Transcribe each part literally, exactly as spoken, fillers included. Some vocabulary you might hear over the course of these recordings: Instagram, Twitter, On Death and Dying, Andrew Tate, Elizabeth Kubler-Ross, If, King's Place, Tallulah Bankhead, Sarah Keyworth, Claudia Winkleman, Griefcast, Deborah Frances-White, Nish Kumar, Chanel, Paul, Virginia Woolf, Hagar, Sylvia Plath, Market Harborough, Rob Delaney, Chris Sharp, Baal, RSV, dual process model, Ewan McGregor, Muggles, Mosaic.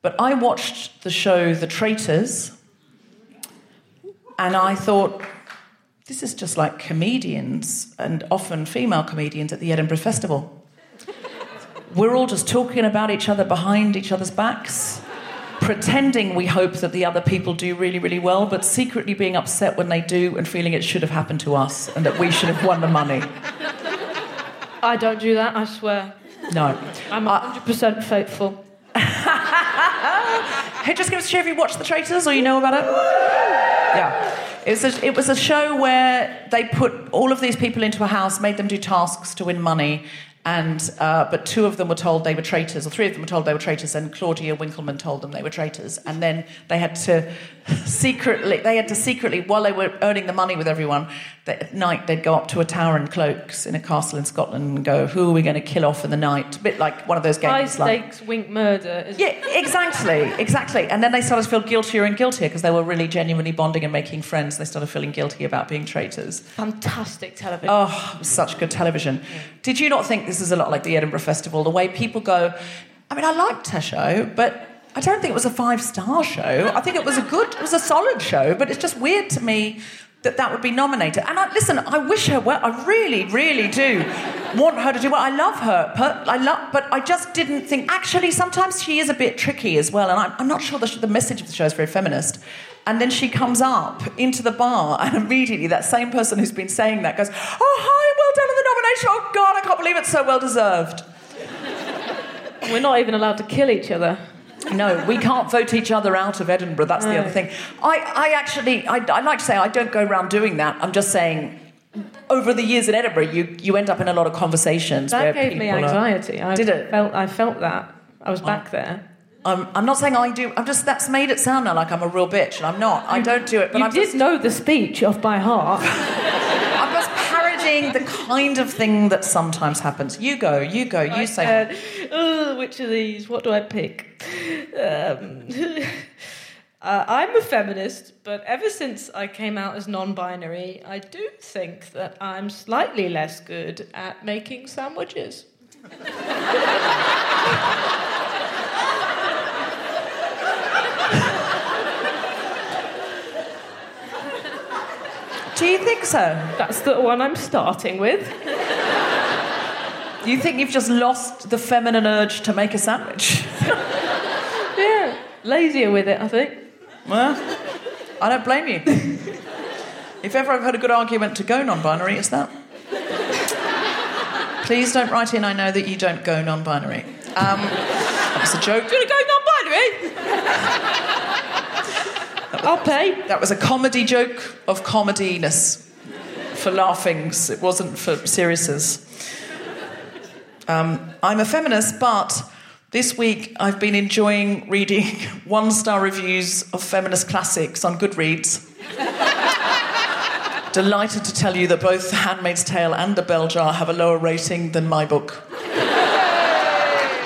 But I watched the show The Traitors and I thought, this is just like comedians, and often female comedians at the Edinburgh Festival. We're all just talking about each other behind each other's backs, pretending we hope that the other people do really, really well, but secretly being upset when they do and feeling it should have happened to us and that we should have won the money. I don't do that, I swear. No. I'm one hundred percent I- faithful. Hey, just give us a show if you watch The Traitors or you know about it. Yeah. It's a, it was a show where they put all of these people into a house, made them do tasks to win money, and uh, but two of them were told they were traitors, or three of them were told they were traitors, and Claudia Winkleman told them they were traitors. And then they had to secretly, they had to secretly, while they were earning the money with everyone, that at night they'd go up to a tower in cloaks in a castle in Scotland and go, who are we going to kill off in the night? A bit like one of those games. High stakes, like, wink murder. Is yeah, exactly, exactly. And then they started to feel guiltier and guiltier because they were really genuinely bonding and making friends. They started feeling guilty about being traitors. Fantastic television. Oh, such good television. Yeah. Did you not think this is a lot like the Edinburgh Festival, the way people go, I mean, I liked her show, but I don't think it was a five-star show. I think it was a good, it was a solid show, but it's just weird to me that that would be nominated. And I, listen, I wish her well. I really, really do want her to do well. I love her, but I, love, but I just didn't think... Actually, sometimes she is a bit tricky as well, and I'm, I'm not sure the, the message of the show is very feminist. And then she comes up into the bar, and immediately that same person who's been saying that goes, oh, hi, well done on the nomination. Oh, God, I can't believe it's so well-deserved. We're not even allowed to kill each other. No, we can't vote each other out of Edinburgh. That's no. The other thing. I, I actually, I, I like to say I don't go around doing that. I'm just saying over the years in Edinburgh, you, you end up in a lot of conversations. That where gave me anxiety. Are, I did it? Felt, I felt that. I was back I, there. I'm, I'm not saying I do. I'm just, that's made it sound now like I'm a real bitch, and I'm not. I don't do it. But you I'm did just, know the speech off by heart. I'm just parodying the kind of thing that sometimes happens. You go, you go, you I say. Oh, which of these? What do I pick? Um, uh, I'm a feminist, but ever since I came out as non-binary, I do think that I'm slightly less good at making sandwiches. think so? That's the one I'm starting with. You think you've just lost the feminine urge to make a sandwich? Yeah, lazier with it, I think. Well, I don't blame you. If ever I've had a good argument to go non-binary, it's that. Please don't write in, I know that you don't go non-binary. Um, that was a joke. Do you want to go non-binary? I'll pay. That was a comedy joke of comediness. For laughings. It wasn't for seriousness. Um, I'm a feminist, but this week I've been enjoying reading one-star reviews of feminist classics on Goodreads. Delighted to tell you that both The Handmaid's Tale and The Bell Jar have a lower rating than my book.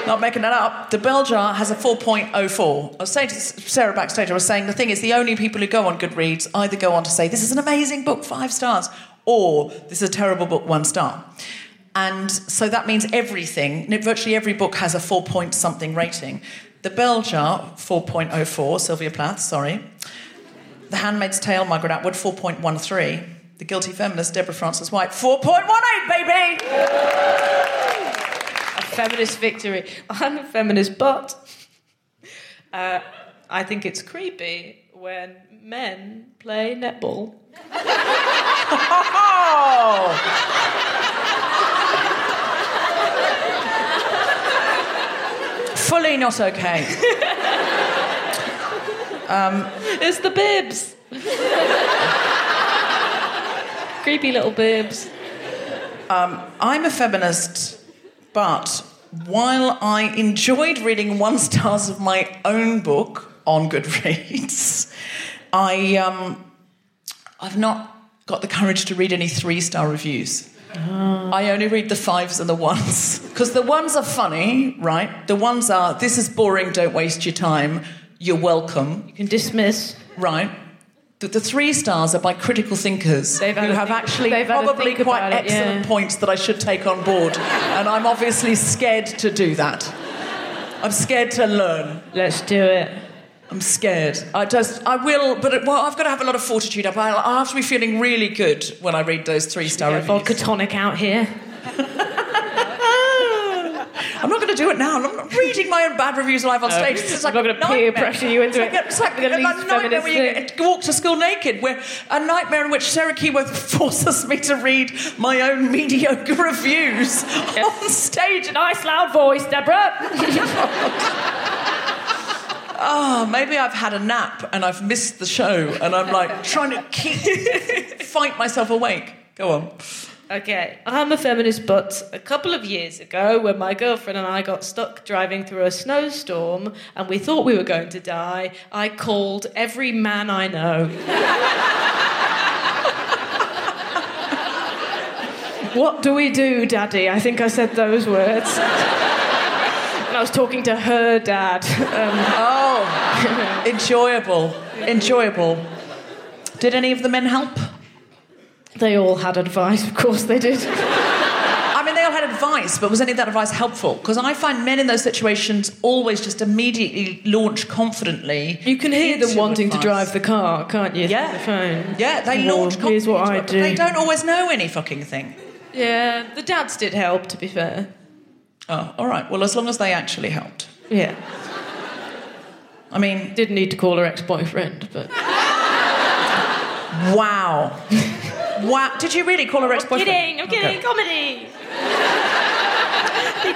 Not making that up. The Bell Jar has a four point oh four. I was saying to Sarah backstage, I was saying, the thing is, the only people who go on Goodreads either go on to say, this is an amazing book, five stars, or this is a terrible book, one star. And so that means everything, virtually every book has a four-point-something rating. The Bell Jar, four point oh four, Sylvia Plath, sorry. The Handmaid's Tale, Margaret Atwood, four point one three. The Guilty Feminist, Deborah Frances-White, four point one eight, baby! A feminist victory. I'm a feminist, but uh, I think it's creepy when men play netball. Fully not okay. Um, it's the bibs. Creepy little bibs. Um, I'm a feminist, but while I enjoyed reading one stars of my own book on Goodreads, I um, I've not got the courage to read any three star reviews. Oh. I only read the fives and the ones. Because the ones are funny, right? The ones are, this is boring, don't waste your time, you're welcome. You can dismiss. Right. The, the three stars are by critical thinkers who have think, actually probably quite it, excellent yeah. points that I should take on board. And I'm obviously scared to do that. I'm scared to learn. Let's do it. I'm scared. I just, I will, but it, well, I've got to have a lot of fortitude up. I, I have to be feeling really good when I read those three-star reviews. Vodka tonic out here. I'm not going to do it now. I'm not reading my own bad reviews live on no. stage. It's just like I'm not going to peer pressure you into it. It's like, it's like a nightmare where you walk to school naked, where a nightmare in which Sarah Keyworth forces me to read my own mediocre reviews yes. on stage. Nice loud voice, Deborah. Oh, maybe I've had a nap and I've missed the show and I'm like trying to keep fight myself awake. Go on. Okay, I'm a feminist, but a couple of years ago when my girlfriend and I got stuck driving through a snowstorm and we thought we were going to die, I called every man I know. What do we do, Daddy? I think I said those words. I was talking to her dad. Um, oh, enjoyable, enjoyable. Did any of the men help? They all had advice, of course they did. I mean, they all had advice, but was any of that advice helpful? Because I find men in those situations always just immediately launch confidently. You can hear them wanting advice. To drive the car, can't you? Yeah. Through the phone. Yeah, they oh, launch confidently. Here's what I do. They don't always know any fucking thing. Yeah, the dads did help, to be fair. Oh, all right. Well, as long as they actually helped. Yeah. I mean... Didn't need to call her ex-boyfriend, but... Wow. Wow. Did you really call her ex-boyfriend? I'm kidding. I'm kidding. Okay. Comedy.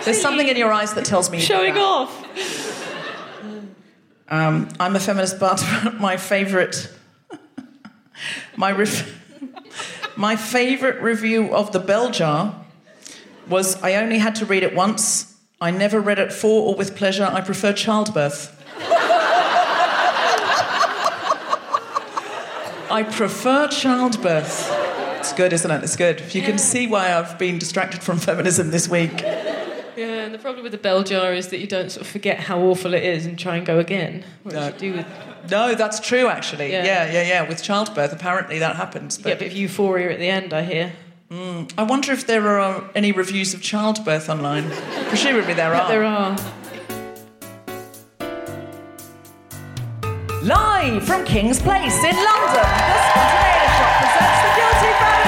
There's something in your eyes that tells me... Showing that. Off. Um, I'm a feminist, but my favourite... my ref- my favourite review of The Bell Jar... was I only had to read it once. I never read it for or with pleasure. I prefer childbirth. I prefer childbirth. It's good, isn't it? It's good. You yeah. can see why I've been distracted from feminism this week. Yeah, and the problem with The Bell Jar is that you don't sort of forget how awful it is and try and go again. What no. do you do with... No, that's true, actually. Yeah. yeah, yeah, yeah. With childbirth, apparently that happens. But... You get a bit of euphoria at the end, I hear. Mm. I wonder if there are any reviews of childbirth online. Presumably there are. There are. Live from King's Place in London, the Spontaneous Shop presents The Guilty Feminist.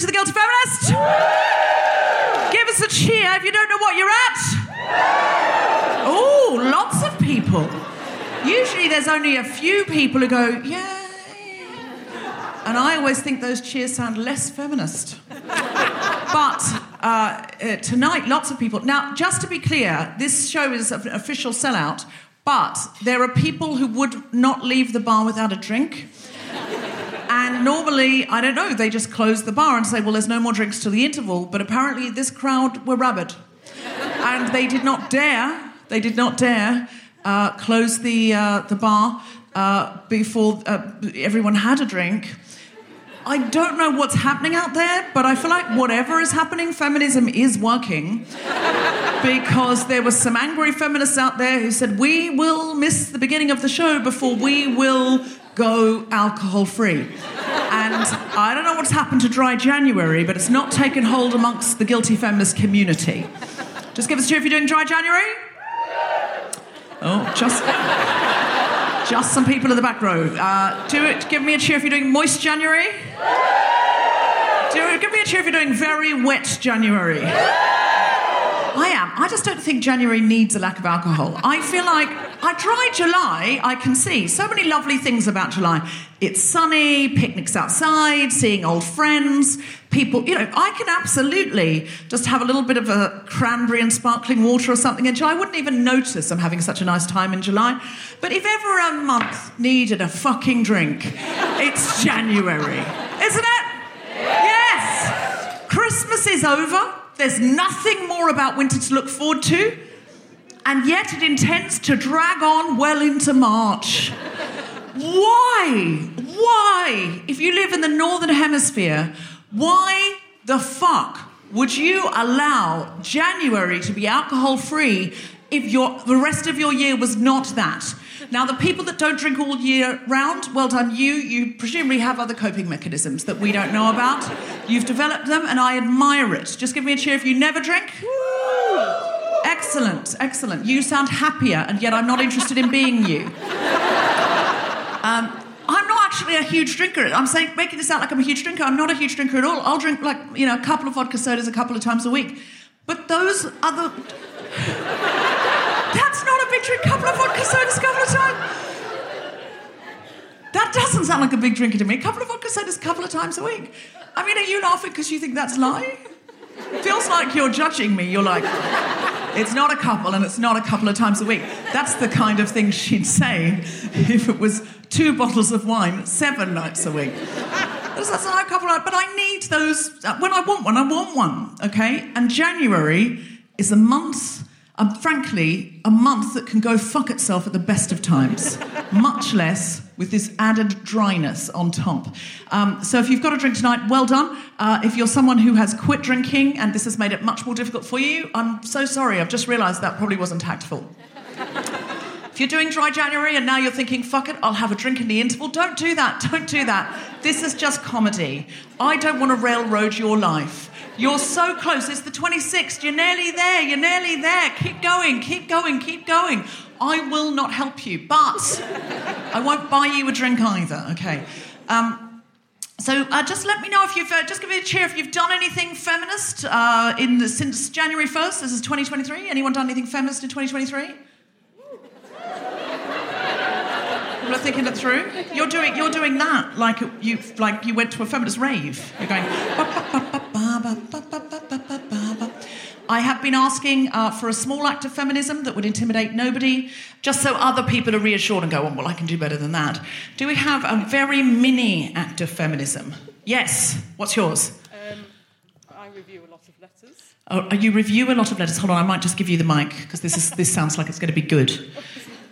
to The Guilty Feminist. Woo! Give us a cheer if you don't know what you're at. Oh, lots of people. Usually there's only a few people who go, yeah. And I always think those cheers sound less feminist. But uh, uh, tonight, lots of people... Now, just to be clear, this show is an official sellout, but there are people who would not leave the bar without a drink. And normally, I don't know, they just close the bar and say, well, there's no more drinks till the interval. But apparently this crowd were rabid. And they did not dare, they did not dare uh, close the, uh, the bar uh, before uh, everyone had a drink. I don't know what's happening out there, but I feel like whatever is happening, feminism is working. Because there were some angry feminists out there who said, we will miss the beginning of the show before we will go alcohol-free. And I don't know what's happened to Dry January, but it's not taken hold amongst the guilty feminist community. Just give us a cheer if you're doing Dry January. Oh, just... Just some people in the back row. Uh, do it. Give me a cheer if you're doing Moist January. Do it. Give me a cheer if you're doing Very Wet January. I am. I just don't think January needs a lack of alcohol. I feel like I try July. I can see so many lovely things about July. It's sunny, picnics outside, seeing old friends, people. You know, I can absolutely just have a little bit of a cranberry and sparkling water or something in July. I wouldn't even notice I'm having such a nice time in July. But if ever a month needed a fucking drink, it's January, isn't it? Yes. Christmas is over. There's nothing more about winter to look forward to, and yet it intends to drag on well into March. Why? Why? If you live in the Northern Hemisphere, why the fuck would you allow January to be alcohol-free if your, the rest of your year was not that? Now, the people that don't drink all year round, well done you. You presumably have other coping mechanisms that we don't know about. You've developed them, and I admire it. Just give me a cheer if you never drink. Woo! Excellent, excellent. You sound happier, and yet I'm not interested in being you. Um, I'm not actually a huge drinker. I'm saying, making this out like I'm a huge drinker. I'm not a huge drinker at all. I'll drink, like, you know, a couple of vodka sodas a couple of times a week. But those other... That's not a big drink. Couple of vodka sodas, couple of times. That doesn't sound like a big drinker to me. A couple of vodka sodas, couple of times a week. I mean, are you laughing because you think that's lying? Feels like you're judging me. You're like, it's not a couple and it's not a couple of times a week. That's the kind of thing she'd say if it was two bottles of wine seven nights a week. That's not a couple of... But I need those... When I want one, I want one, okay? And January is a month... Um, frankly, a month that can go fuck itself at the best of times, much less with this added dryness on top. Um, so if you've got a drink tonight, well done. Uh, if you're someone who has quit drinking and this has made it much more difficult for you, I'm so sorry. I've just realised that probably wasn't tactful. If you're doing Dry January and now you're thinking, fuck it, I'll have a drink in the interval, don't do that, don't do that. This is just comedy. I don't want to railroad your life. You're so close. It's the twenty-sixth. You're nearly there. You're nearly there. Keep going. Keep going. Keep going. I will not help you, but I won't buy you a drink either. Okay. Um, so uh, just let me know if you've... Uh, just give me a cheer if you've done anything feminist uh, in the, since January first. This is twenty twenty-three. Anyone done anything feminist in twenty twenty-three? People are thinking it through. You're doing, you're doing that like you like you went to a feminist rave. You're going... I have been asking uh, for a small act of feminism that would intimidate nobody, just so other people are reassured and go, well, well, I can do better than that. Do we have a very mini act of feminism? Yes. What's yours? Um, I review a lot of letters. Oh, you review a lot of letters. Hold on, I might just give you the mic, because this is this sounds like it's going to be good.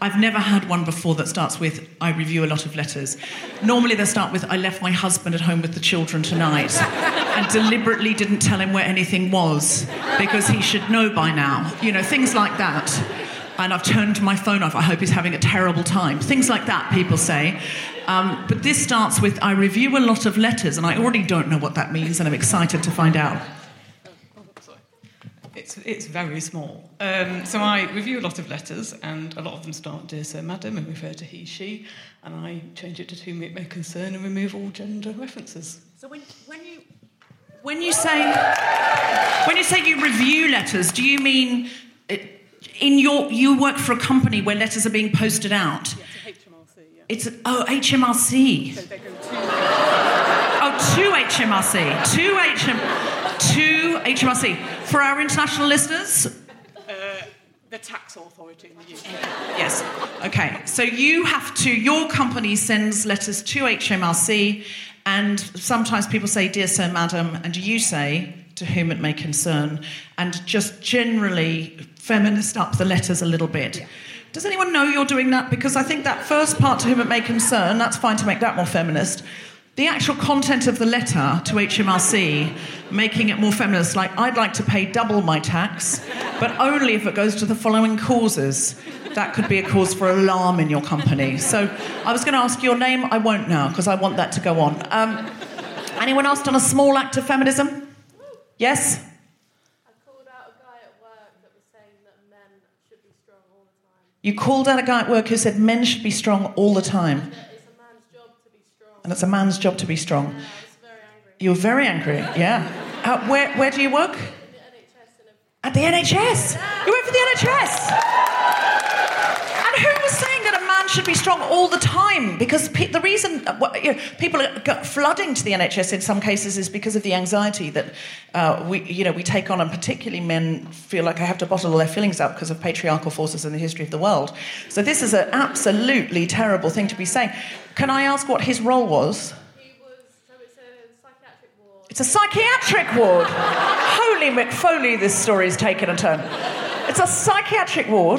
I've never had one before that starts with, I review a lot of letters. Normally they start with, I left my husband at home with the children tonight and deliberately didn't tell him where anything was because he should know by now. You know, things like that. And I've turned my phone off. I hope he's having a terrible time. Things like that, people say. Um, but this starts with, I review a lot of letters, and I already don't know what that means, and I'm excited to find out. It's, it's very small. Um, so I review a lot of letters, and a lot of them start dear sir, madam, and refer to he, she, and I change it to whom it may concern and remove all gender references. So when when you When you say when you say you review letters, do you mean in your you work for a company where letters are being posted out? Yeah, it's H M R C. Yeah. It's oh H M R C. So they go to oh to H M R C to H M to H M R C for our international listeners. The tax authority in the U K. Yes. Okay. So you have to, your company sends letters to H M R C, and sometimes people say, "Dear Sir, Madam," and you say, "To whom it may concern," and just generally feminist up the letters a little bit. Yeah. Does anyone know you're doing that? Because I think that first part, "To whom it may concern," that's fine to make that more feminist. The actual content of the letter to H M R C, making it more feminist, like, "I'd like to pay double my tax, but only if it goes to the following causes." That could be a cause for alarm in your company. So I was going to ask your name. I won't now, because I want that to go on. Um, anyone else done a small act of feminism? Yes? I called out a guy at work that was saying that men should be strong all the time. You called out a guy at work who said men should be strong all the time. And it's a man's job to be strong. Yeah, I was very angry. You were very angry, yeah. Uh, where where do you work? At the N H S. At the N H S? Yeah. You work for the N H S? And who was saying that a man should be strong all the time? Because pe- the reason you know, people are flooding to the N H S in some cases is because of the anxiety that uh, we you know we take on, and particularly men feel like they have to bottle all their feelings up because of patriarchal forces in the history of the world. So this is an absolutely terrible thing to be saying. Can I ask what his role was? He was, so it's a psychiatric ward. It's a psychiatric ward. Holy McFoley, this story's taken a turn. It's a psychiatric ward.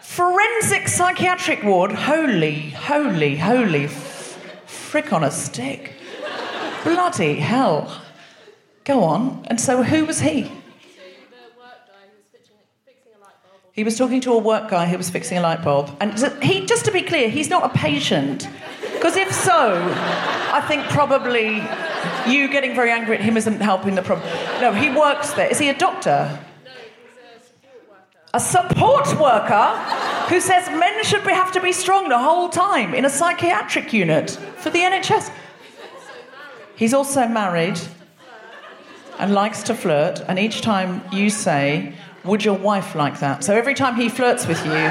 Forensic psychiatric, Forensic psychiatric ward. Holy, holy, holy f- frick on a stick. Bloody hell. Go on. And so who was he? To the work guy who was fixing, fixing a light bulb. He was talking to a work guy who was fixing a light bulb. And he, just to be clear, he's not a patient. Because if so, I think probably you getting very angry at him isn't helping the problem. No, he works there. Is he a doctor? No, he's a support worker. A support worker who says men should be, have to be strong the whole time in a psychiatric unit for the N H S. He's also married and likes to flirt. And each time you say, "Would your wife like that?" So every time he flirts with you...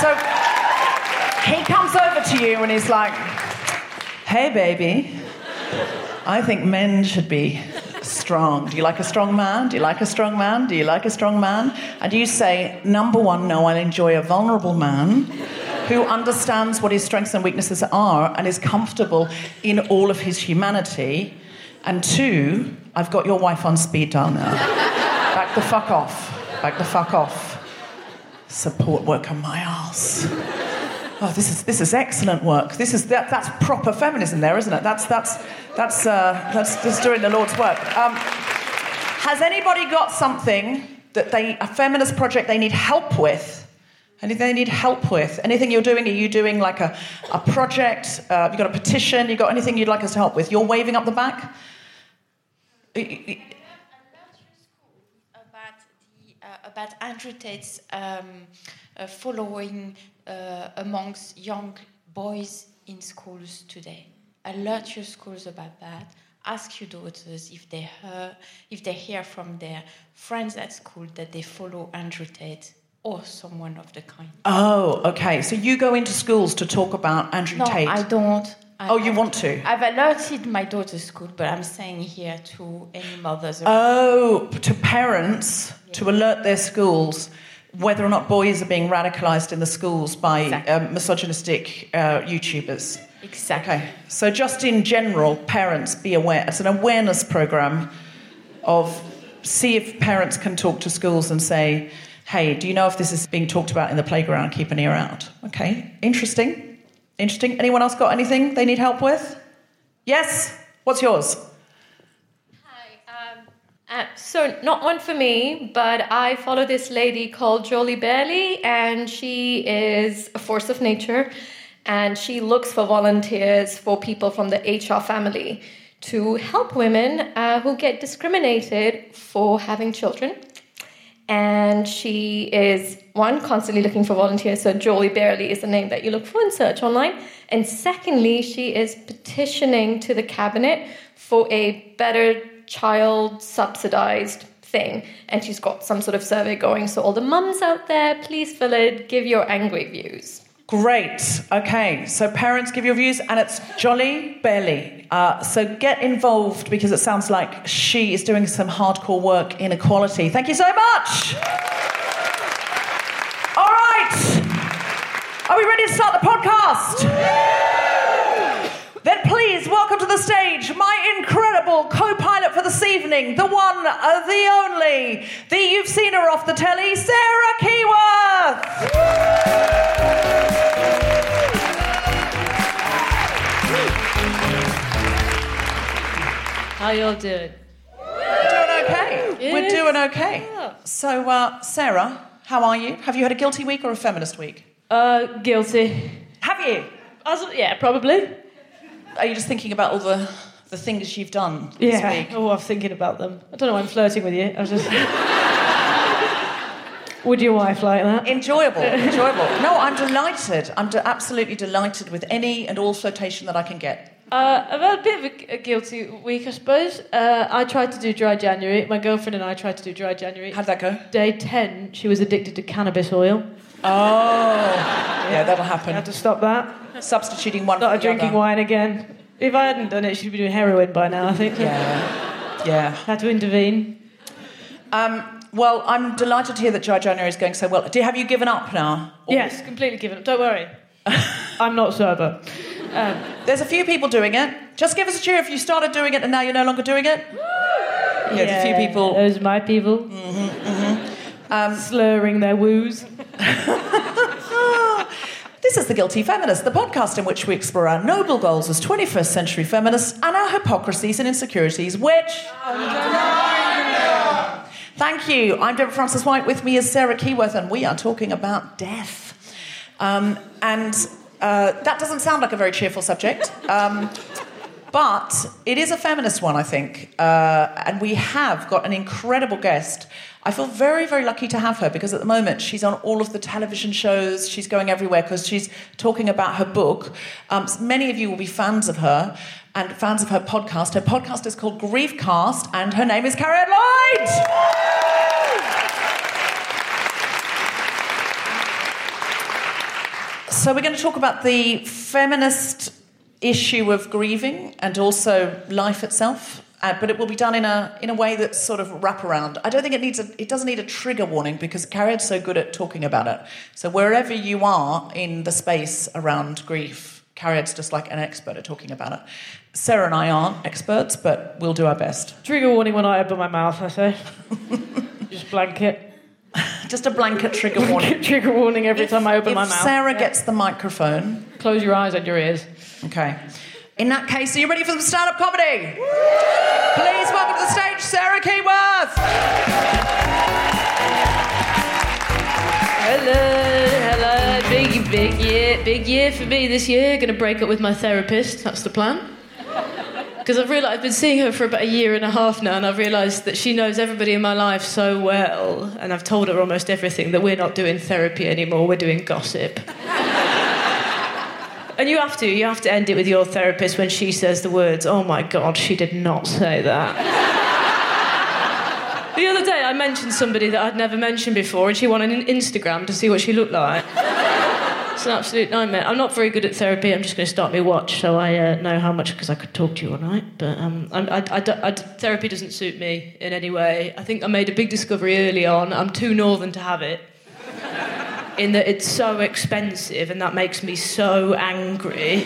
So... He comes over to you and he's like, "Hey, baby, I think men should be strong. Do you like a strong man? Do you like a strong man? Do you like a strong man?" And you say, "Number one, no, I enjoy a vulnerable man who understands what his strengths and weaknesses are and is comfortable in all of his humanity. And two, I've got your wife on speed dial now. Back the fuck off. Back the fuck off. Support work on my ass." Oh, this is this is excellent work. This is that, that's proper feminism, there, isn't it? That's that's that's uh, that's, that's doing the Lord's work. Um, has anybody got something that they a feminist project they need help with? Anything they need help with? Anything you're doing? Are you doing like a a project? Uh, have you got a petition? You got anything you'd like us to help with? You're waving up the back. I read a school about the uh, about Andrew Tate's um, uh, following. Uh, amongst young boys in schools today. Alert your schools about that. Ask your daughters if they hear, if they hear from their friends at school that they follow Andrew Tate or someone of the kind. Oh, okay. So you go into schools to talk about Andrew no, Tate? No, I don't. I, oh, you want to? I've alerted my daughter's school, but I'm saying here to any mothers. Oh, to parents, yeah. To alert their schools. Whether or not boys are being radicalised in the schools by exactly. um, misogynistic uh, YouTubers. Exactly. Okay. So just in general, parents, be aware. It's an awareness programme of see if parents can talk to schools and say, "Hey, do you know if this is being talked about in the playground? Keep an ear out." Okay. Interesting. Interesting. Anyone else got anything they need help with? Yes? What's yours? Uh, so, not one for me, but I follow this lady called Jolie Brearley, and she is a force of nature, and she looks for volunteers for people from the H R family to help women uh, who get discriminated for having children. And she is, one, constantly looking for volunteers, so Jolie Brearley is the name that you look for and search online. And secondly, she is petitioning to the cabinet for a better child subsidized thing. And she's got some sort of survey going. So all the mums out there, please fill it. Give your angry views. Great. Okay. So parents, give your views. And it's Jolie Brearley. Uh, so get involved, because it sounds like she is doing some hardcore work in equality. Thank you so much. All right. Are we ready to start the podcast? Then please welcome to the stage my incredible co-pilot for this evening, the one, uh, the only, the you've seen her off the telly, Sarah Keyworth. How y'all doing? We're doing okay. Yes. We're doing okay. Yeah. So, uh, Sarah, how are you? Have you had a guilty week or a feminist week? Uh, guilty. Have you? I was, yeah, probably. Are you just thinking about all the, the things you've done this yeah. week? Oh, I'm thinking about them. I don't know why I'm flirting with you. I was just... Would your wife like that? Enjoyable, enjoyable. No, I'm delighted. I'm de- absolutely delighted with any and all flirtation that I can get. Uh, I've had a bit of a, a guilty week, I suppose. Uh, I tried to do dry January. My girlfriend and I tried to do dry January. How'd that go? Day ten, she was addicted to cannabis oil. Oh. yeah, yeah, that'll happen. I had to stop that. Substituting one Started for the other. Drinking wine again. If I hadn't done it, she'd be doing heroin by now, I think. Yeah, yeah. Had to intervene. Um... Well, I'm delighted to hear that Dry January is going so well. Do, have you given up now? Or... Yes, completely given up. Don't worry. I'm not sober. Um, There's a few people doing it. Just give us a cheer if you started doing it and now you're no longer doing it. Yeah, yeah, a few people. Those are my people. Mm-hmm, mm-hmm. Um, Slurring their woos. This is The Guilty Feminist, the podcast in which we explore our noble goals as twenty-first century feminists and our hypocrisies and insecurities, which... Thank you. I'm Deborah Frances-White. With me is Sarah Keyworth, and we are talking about death. Um, and uh, that doesn't sound like a very cheerful subject, um, but it is a feminist one, I think. Uh, and we have got an incredible guest. I feel very, very lucky to have her, because at the moment she's on all of the television shows. She's going everywhere because she's talking about her book. Um, many of you will be fans of her and fans of her podcast. Her podcast is called Griefcast, and her name is Cariad Lloyd. So we're going to talk about the feminist issue of grieving and also life itself, uh, but it will be done in a in a way that's sort of wraparound. I don't think it needs a, it doesn't need a trigger warning, because Cariad's so good at talking about it. So wherever you are in the space around grief, Cariad's just like an expert at talking about it. Sarah and I aren't experts, but we'll do our best. Trigger warning when I open my mouth, I say. Just blanket. Just a blanket trigger warning. Trigger warning every if, time I open my mouth. If Sarah yeah. gets the microphone... Close your eyes and your ears. Okay. In that case, are you ready for some stand-up comedy? Woo! Please welcome to the stage, Sarah Keyworth. Hello. Big, big year, big year for me this year. Going to break up with my therapist. That's the plan. Because I've realised I've been seeing her for about a year and a half now, and I've realised that she knows everybody in my life so well, and I've told her almost everything, that we're not doing therapy anymore. We're doing gossip. And you have to. You have to end it with your therapist when she says the words, "Oh my God, she did not say that." The other day I mentioned somebody that I'd never mentioned before, and she wanted an Instagram to see what she looked like. It's an absolute nightmare. I'm not very good at therapy. I'm just going to start my watch so I uh, know how much, because I could talk to you all night. But um, I, I, I, I, therapy doesn't suit me in any way. I think I made a big discovery early on. I'm too northern to have it, in that it's so expensive, and that makes me so angry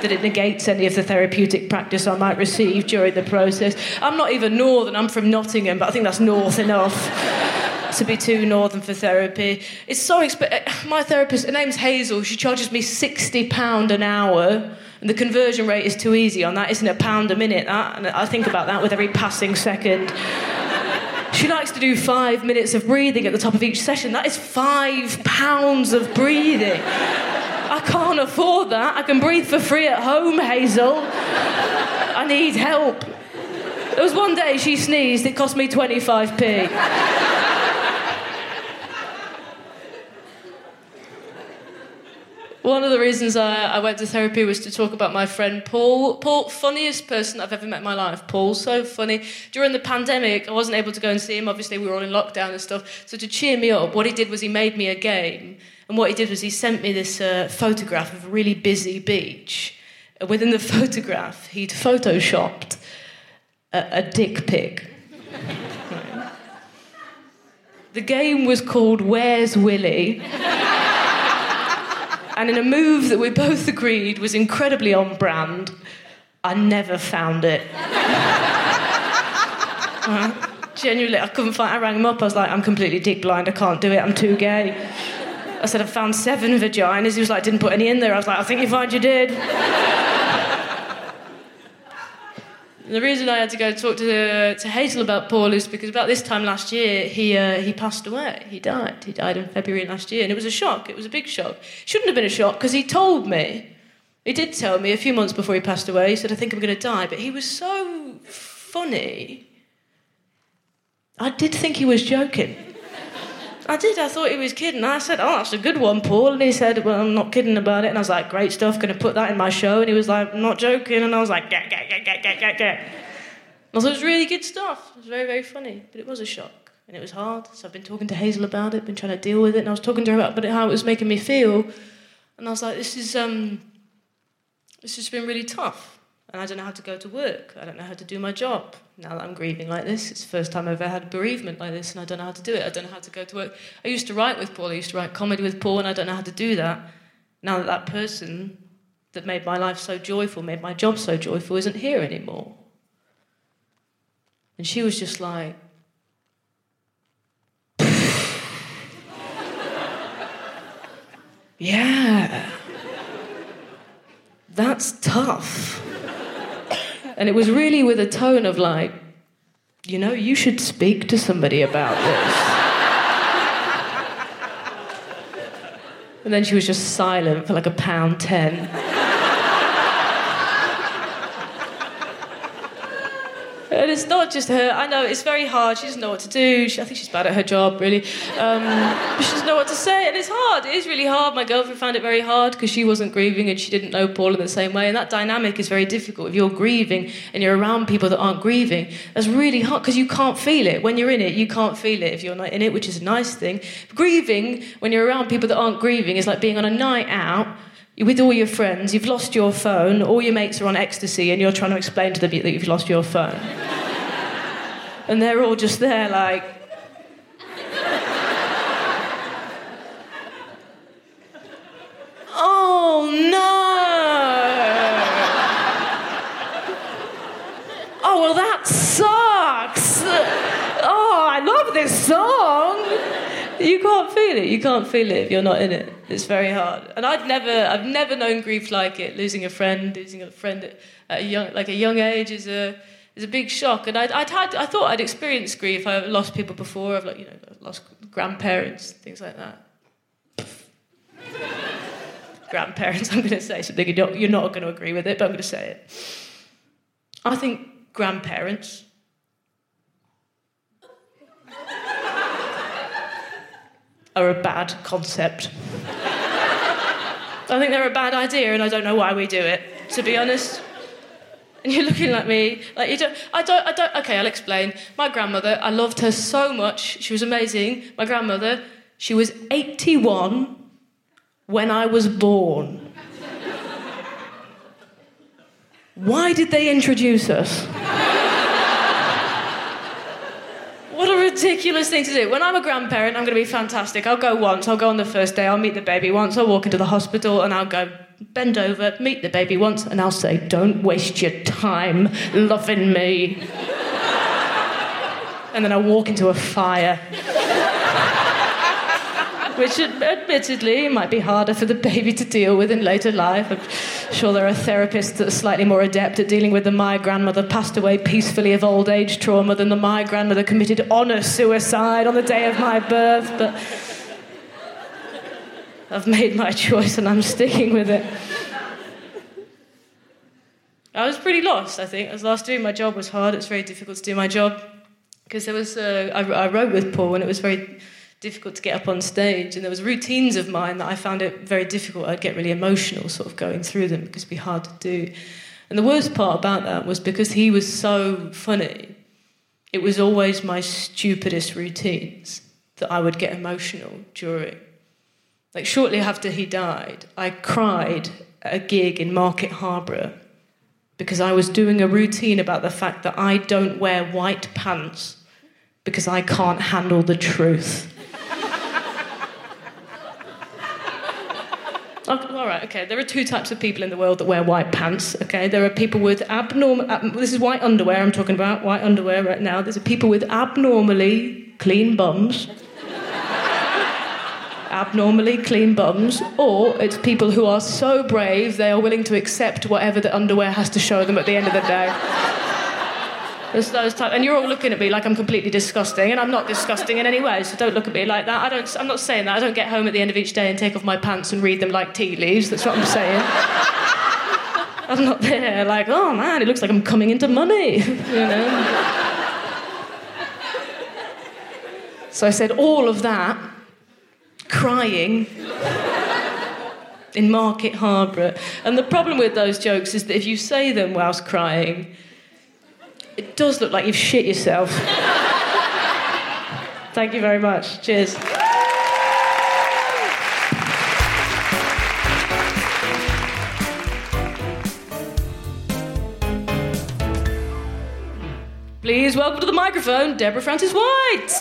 that it negates any of the therapeutic practice I might receive during the process. I'm not even northern, I'm from Nottingham, but I think that's north enough. To be too northern for therapy. It's so expensive. My therapist, her name's Hazel, she charges me sixty pounds an hour, and the conversion rate is too easy on that. Isn't a pound a minute, that? And I think about that with every passing second. She likes to do five minutes of breathing at the top of each session. That is five pounds of breathing. I can't afford that. I can breathe for free at home, Hazel. I need help. There was one day she sneezed, it cost me twenty-five p. One of the reasons I, I went to therapy was to talk about my friend Paul. Paul, funniest person I've ever met in my life. Paul, so funny. During the pandemic, I wasn't able to go and see him. Obviously, we were all in lockdown and stuff. So to cheer me up, what he did was he made me a game. And what he did was he sent me this uh, photograph of a really busy beach. And within the photograph, he'd photoshopped a, a dick pic. Right. The game was called Where's Willy? And in a move that we both agreed was incredibly on brand, I never found it. uh, genuinely, I couldn't find it. I rang him up. I was like, I'm completely dick blind. I can't do it. I'm too gay. I said, I found seven vaginas. He was like, didn't put any in there. I was like, I think you find you did. The reason I had to go talk to, uh, to Hazel about Paul is because about this time last year, he uh, he passed away. He died. He died in February last year, and it was a shock. It was a big shock. Shouldn't have been a shock, because he told me. He did tell me a few months before he passed away. He said, I think I'm going to die. But he was so funny. I did think he was joking. I did. I thought he was kidding. I said, oh, that's a good one, Paul. And he said, well, I'm not kidding about it. And I was like, great stuff, going to put that in my show. And he was like, I'm not joking. And I was like, get, get, get, get, get, get, get. I thought it was really good stuff. It was very, very funny. But it was a shock. And it was hard. So I've been talking to Hazel about it, been trying to deal with it. And I was talking to her about how it was making me feel. And I was like, this is, um, this has been really tough. And I don't know how to go to work. I don't know how to do my job. Now that I'm grieving like this, it's the first time I've ever had bereavement like this, and I don't know how to do it. I don't know how to go to work. I used to write with Paul. I used to write comedy with Paul, and I don't know how to do that. Now that that person that made my life so joyful, made my job so joyful, isn't here anymore. And she was just like... yeah. That's tough. And it was really with a tone of like, you know, you should speak to somebody about this. And then she was just silent for like a pound ten. And it's not just her. I know, it's very hard. She doesn't know what to do. She, I think she's bad at her job, really. Um, she doesn't know what to say. And it's hard. It is really hard. My girlfriend found it very hard because she wasn't grieving and she didn't know Paul in the same way. And that dynamic is very difficult. If you're grieving and you're around people that aren't grieving, that's really hard because you can't feel it. When you're in it, you can't feel it if you're not in it, which is a nice thing. Grieving, when you're around people that aren't grieving, is like being on a night out with all your friends, you've lost your phone, all your mates are on ecstasy, and you're trying to explain to them that you've lost your phone. And they're all just there, like... oh, no! Oh, well, that sucks! Oh, I love this song! You can't feel it. You can't feel it if you're not in it. It's very hard. And I'd never, I've never known grief like it. Losing a friend, losing a friend at a young, like a young age, is a, is a big shock. And I'd, I'd had, I thought I'd experienced grief. I've lost people before. I've like, you know, lost grandparents, things like that. Grandparents. I'm going to say something. You're not, you're not going to agree with it, but I'm going to say it. I think grandparents. Are a bad concept. I think they're a bad idea, and I don't know why we do it, to be honest. And you're looking at me like you don't. I don't. I don't. Okay, I'll explain. My grandmother, I loved her so much. She was amazing. My grandmother, she was eighty-one when I was born. Why did they introduce us? What a ridiculous thing to do. When I'm a grandparent, I'm going to be fantastic. I'll go once, I'll go on the first day, I'll meet the baby once, I'll walk into the hospital and I'll go bend over, meet the baby once, and I'll say, don't waste your time loving me. And then I'll walk into a fire. Which, admittedly, might be harder for the baby to deal with in later life. I'm sure there are therapists that are slightly more adept at dealing with the my grandmother passed away peacefully of old age trauma than the my grandmother committed honour suicide on the day of my birth, but I've made my choice and I'm sticking with it. I was pretty lost, I think. I was lost doing my job. Was hard. It's very difficult to do my job because there was... Uh, I, I wrote with Paul and it was very... difficult to get up on stage, and there was routines of mine that I found it very difficult. I'd get really emotional sort of going through them because it'd be hard to do. And the worst part about that was because he was so funny, it was always my stupidest routines that I would get emotional during. Like, shortly after he died, I cried at a gig in Market Harborough because I was doing a routine about the fact that I don't wear white pants because I can't handle the truth. All right, okay, there are two types of people in the world that wear white pants, okay? There are people with abnormal... Ab- this is white underwear I'm talking about, white underwear right now. There's people with abnormally clean bums. Abnormally clean bums. Or it's people who are so brave they are willing to accept whatever the underwear has to show them at the end of the day. There's those type, and you're all looking at me like I'm completely disgusting, and I'm not disgusting in any way, so don't look at me like that. I don't, I'm not saying that. I don't get home at the end of each day and take off my pants and read them like tea leaves. That's what I'm saying. I'm not there like, oh man, it looks like I'm coming into money, you know. So I said all of that, crying in Market Harborough. And the problem with those jokes is that if you say them whilst crying, it does look like you've shit yourself. Thank you very much. Cheers. Please welcome to the microphone, Deborah Frances-White.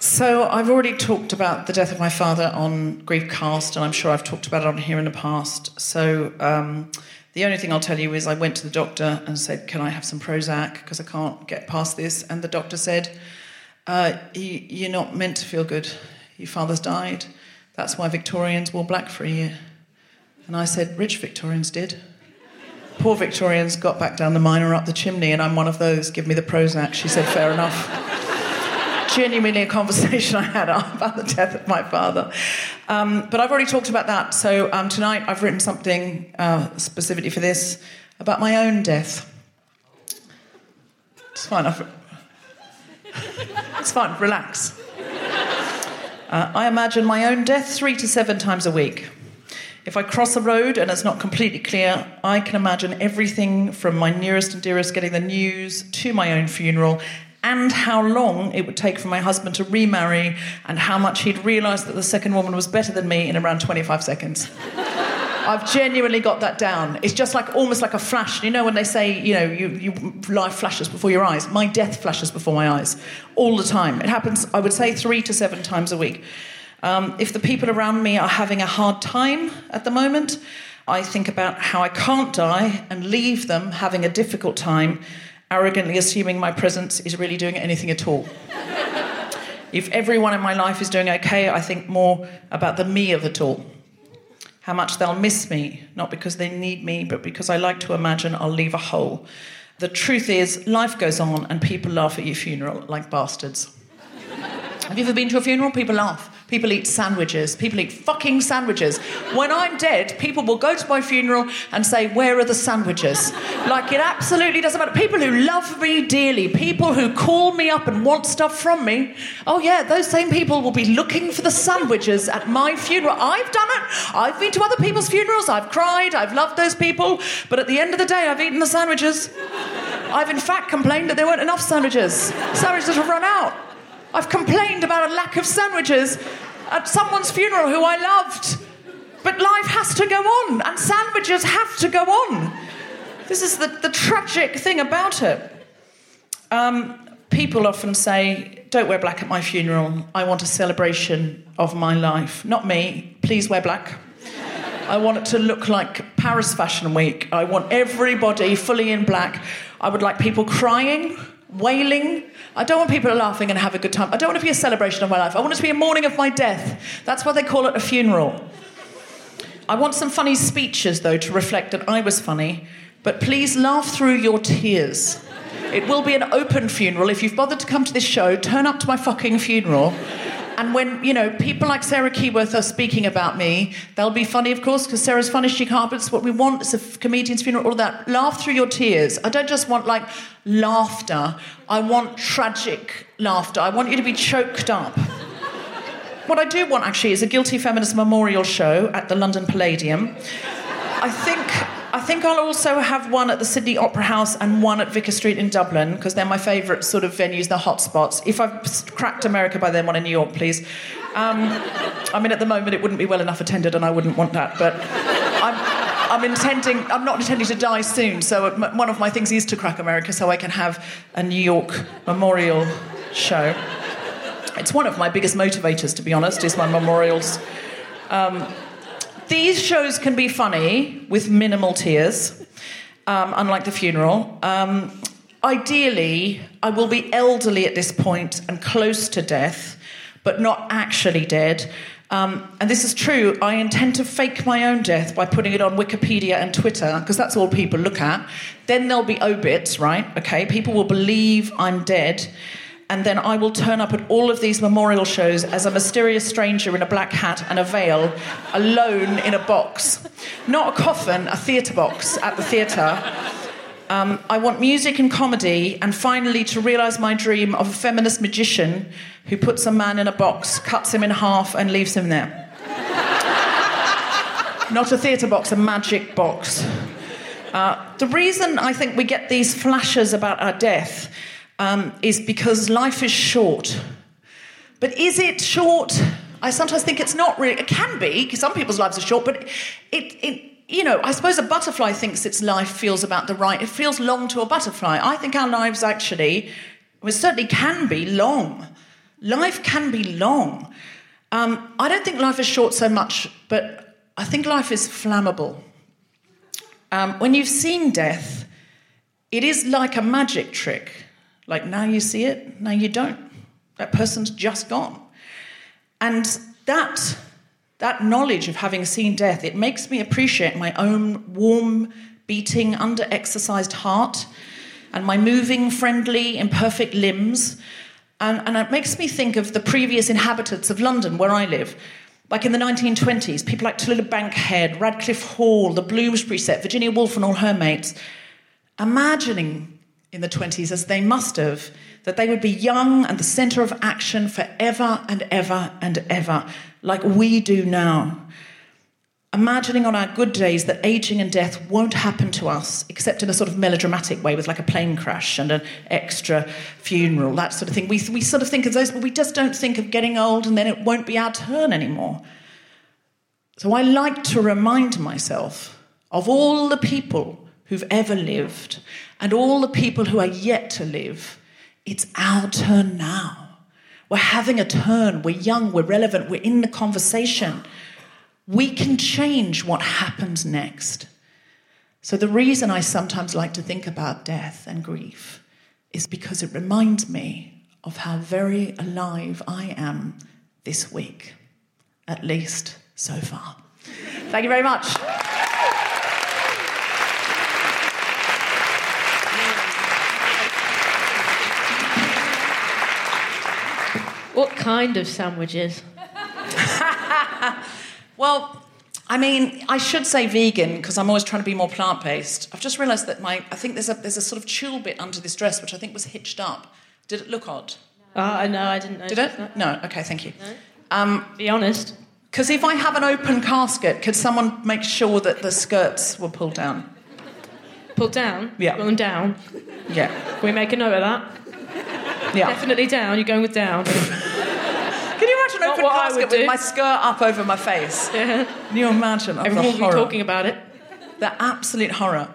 So I've already talked about the death of my father on Griefcast, and I'm sure I've talked about it on here in the past. So um, the only thing I'll tell you is I went to the doctor and said, can I have some Prozac, because I can't get past this. And the doctor said, uh, you're not meant to feel good. Your father's died. That's why Victorians wore black for a year. And I said, rich Victorians did. Poor Victorians got back down the mine or up the chimney, and I'm one of those. Give me the Prozac. She said, fair enough. Genuinely a conversation I had about the death of my father. Um, but I've already talked about that, so um, tonight I've written something uh, specifically for this about my own death. It's fine, I've... it's fine, relax. Uh, I imagine my own death three to seven times a week. If I cross a road and it's not completely clear, I can imagine everything from my nearest and dearest getting the news to my own funeral, and how long it would take for my husband to remarry, and how much he'd realised that the second woman was better than me in around twenty-five seconds. I've genuinely got that down. It's just like almost like a flash. You know when they say, you know, you, you, life flashes before your eyes? My death flashes before my eyes all the time. It happens, I would say, three to seven times a week. Um, if the people around me are having a hard time at the moment, I think about how I can't die and leave them having a difficult time, arrogantly assuming my presence is really doing anything at all. If everyone in my life is doing okay, I think more about the me of it all. How much they'll miss me, not because they need me, but because I like to imagine I'll leave a hole. The truth is, life goes on and people laugh at your funeral like bastards. Have you ever been to a funeral? People laugh. People eat sandwiches. People eat fucking sandwiches. When I'm dead, people will go to my funeral and say, where are the sandwiches? Like, it absolutely doesn't matter. People who love me dearly, people who call me up and want stuff from me, oh, yeah, those same people will be looking for the sandwiches at my funeral. I've done it. I've been to other people's funerals. I've cried. I've loved those people. But at the end of the day, I've eaten the sandwiches. I've, in fact, complained that there weren't enough sandwiches. Sandwiches have run out. I've complained about a lack of sandwiches at someone's funeral who I loved. But life has to go on, and sandwiches have to go on. This is the, the tragic thing about it. Um, people often say, don't wear black at my funeral. I want a celebration of my life. Not me. Please wear black. I want it to look like Paris Fashion Week. I want everybody fully in black. I would like people crying, wailing. I don't want people laughing and have a good time. I don't want it to be a celebration of my life. I want it to be a mourning of my death. That's why they call it a funeral. I want some funny speeches, though, to reflect that I was funny. But please laugh through your tears. It will be an open funeral. If you've bothered to come to this show, turn up to my fucking funeral. And when, you know, people like Sarah Keyworth are speaking about me, they'll be funny, of course, because Sarah's funny, she can't, but it's what we want. It's a comedian's funeral, all of that. Laugh through your tears. I don't just want, like, laughter. I want tragic laughter. I want you to be choked up. What I do want, actually, is a Guilty Feminist memorial show at the London Palladium. I think... I think I'll also have one at the Sydney Opera House and one at Vicar Street in Dublin, because they're my favourite sort of venues, the hotspots. If I've cracked America by then, one in New York, please. Um, I mean, at the moment, it wouldn't be well enough attended, and I wouldn't want that, but I'm, I'm intending... I'm not intending to die soon, so one of my things is to crack America so I can have a New York memorial show. It's one of my biggest motivators, to be honest, is my memorials. Um... These shows can be funny with minimal tears, um, unlike the funeral. Um, ideally, I will be elderly at this point and close to death, but not actually dead. Um, and this is true. I intend to fake my own death by putting it on Wikipedia and Twitter, because that's all people look at. Then there'll be obits, right? Okay, people will believe I'm dead. And then I will turn up at all of these memorial shows as a mysterious stranger in a black hat and a veil, alone in a box. Not a coffin, a theatre box at the theatre. Um, I want music and comedy, and finally to realise my dream of a feminist magician who puts a man in a box, cuts him in half and leaves him there. Not a theatre box, a magic box. Uh, the reason I think we get these flashes about our death... Um, is because life is short. But is it short? I sometimes think it's not really... It can be, because some people's lives are short, but it, it, you know, I suppose a butterfly thinks its life feels about the right... It feels long to a butterfly. I think our lives actually... Well, certainly can be long. Life can be long. Um, I don't think life is short so much, but I think life is flammable. Um, when you've seen death, it is like a magic trick. Like, now you see it, now you don't. That person's just gone. And that that knowledge of having seen death, it makes me appreciate my own warm, beating, under-exercised heart and my moving, friendly, imperfect limbs. And, and it makes me think of the previous inhabitants of London, where I live. Like in the nineteen twenties, people like Tallulah Bankhead, Radcliffe Hall, the Bloomsbury set, Virginia Woolf and all her mates, imagining... in the twenties, as they must have, that they would be young and the centre of action forever and ever and ever, like we do now. Imagining on our good days that ageing and death won't happen to us, except in a sort of melodramatic way, with like a plane crash and an extra funeral, that sort of thing. We, we sort of think of those, but we just don't think of getting old and then it won't be our turn anymore. So I like to remind myself of all the people who've ever lived, and all the people who are yet to live. It's our turn now. We're having a turn. We're young, we're relevant, we're in the conversation. We can change what happens next. So the reason I sometimes like to think about death and grief is because it reminds me of how very alive I am this week, at least so far. Thank you very much. What kind of sandwiches? Well, I mean, I should say vegan, because I'm always trying to be more plant-based. I've just realised that my... I think there's a there's a sort of tulle bit under this dress, which I think was hitched up. Did it look odd? No, uh, no I didn't notice. Did it? That. No, OK, thank you. No? Um, be honest. Because if I have an open casket, could someone make sure that the skirts were pulled down? Pulled down? Yeah. Pulled down? Yeah. Can we make a note of that? Yeah. Definitely down. You're going with down. Can you imagine an open casket with my skirt up over my face? Yeah. Can you imagine? Everyone will be talking about it. The absolute horror.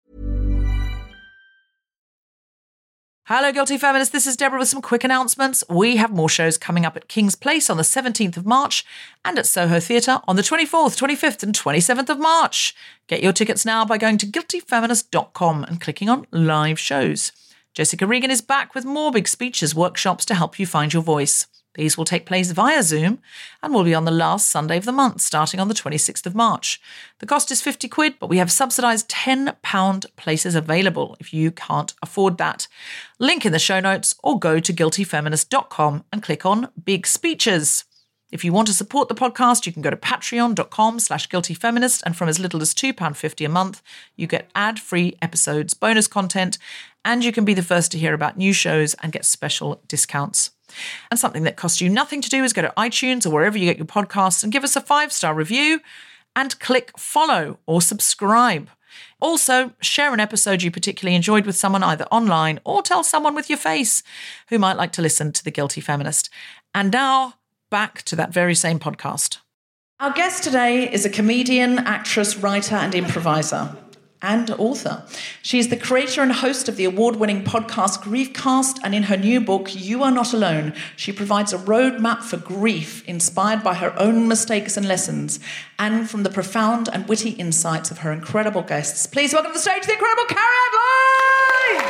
Hello, Guilty Feminists. This is Deborah with some quick announcements. We have more shows coming up at King's Place on the seventeenth of March and at Soho Theatre on the twenty-fourth, twenty-fifth and twenty-seventh of March. Get your tickets now by going to guilty feminist dot com and clicking on live shows. Jessica Regan is back with more big speeches workshops to help you find your voice. These will take place via Zoom and will be on the last Sunday of the month, starting on the twenty-sixth of March. The cost is fifty quid, but we have subsidised ten pound places available if you can't afford that. Link in the show notes or go to guilty feminist dot com and click on Big Speeches. If you want to support the podcast, you can go to patreon.com slash guiltyfeminist, and from as little as two pounds fifty a month, you get ad-free episodes, bonus content, and you can be the first to hear about new shows and get special discounts. And something that costs you nothing to do is go to iTunes or wherever you get your podcasts and give us a five-star review and click follow or subscribe. Also, share an episode you particularly enjoyed with someone either online or tell someone with your face who might like to listen to The Guilty Feminist. And now, back to that very same podcast. Our guest today is a comedian, actress, writer and improviser. And author. She is the creator and host of the award-winning podcast Griefcast, and in her new book, You Are Not Alone, she provides a roadmap for grief inspired by her own mistakes and lessons, and from the profound and witty insights of her incredible guests. Please welcome to the stage the incredible Cariad Lloyd!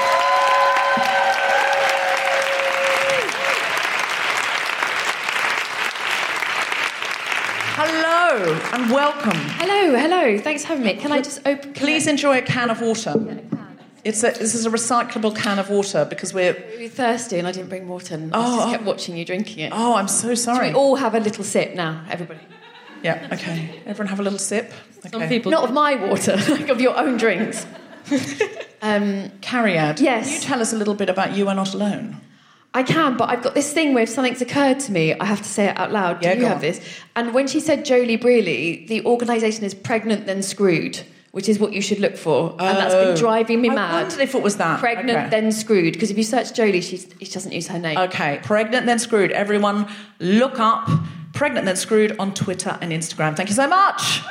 Hello. Hello and welcome. Hello, hello. Thanks for having me. Can I just open... Please I... enjoy a can of water. Yeah, a can. It's a, this is a recyclable can of water because we're... We were thirsty and I didn't bring water and oh, I just oh. kept watching you drinking it. Oh, I'm so sorry. Should we all have a little sip now, everybody? Yeah, OK. Everyone have a little sip. Okay. Some people... Not of my water, like of your own drinks. um, Cariad, yes. Can you tell us a little bit about You Are Not Alone? I can, but I've got this thing where if something's occurred to me, I have to say it out loud. Do yeah, you have on. This? And when she said Jolie Brearley, the organisation is Pregnant Then Screwed, which is what you should look for. Oh. And that's been driving me I mad. I wondered if it was that. Pregnant okay. Then Screwed, because if you search Jolie, she's, she doesn't use her name. OK, Pregnant Then Screwed. Everyone, look up Pregnant Then Screwed on Twitter and Instagram. Thank you so much.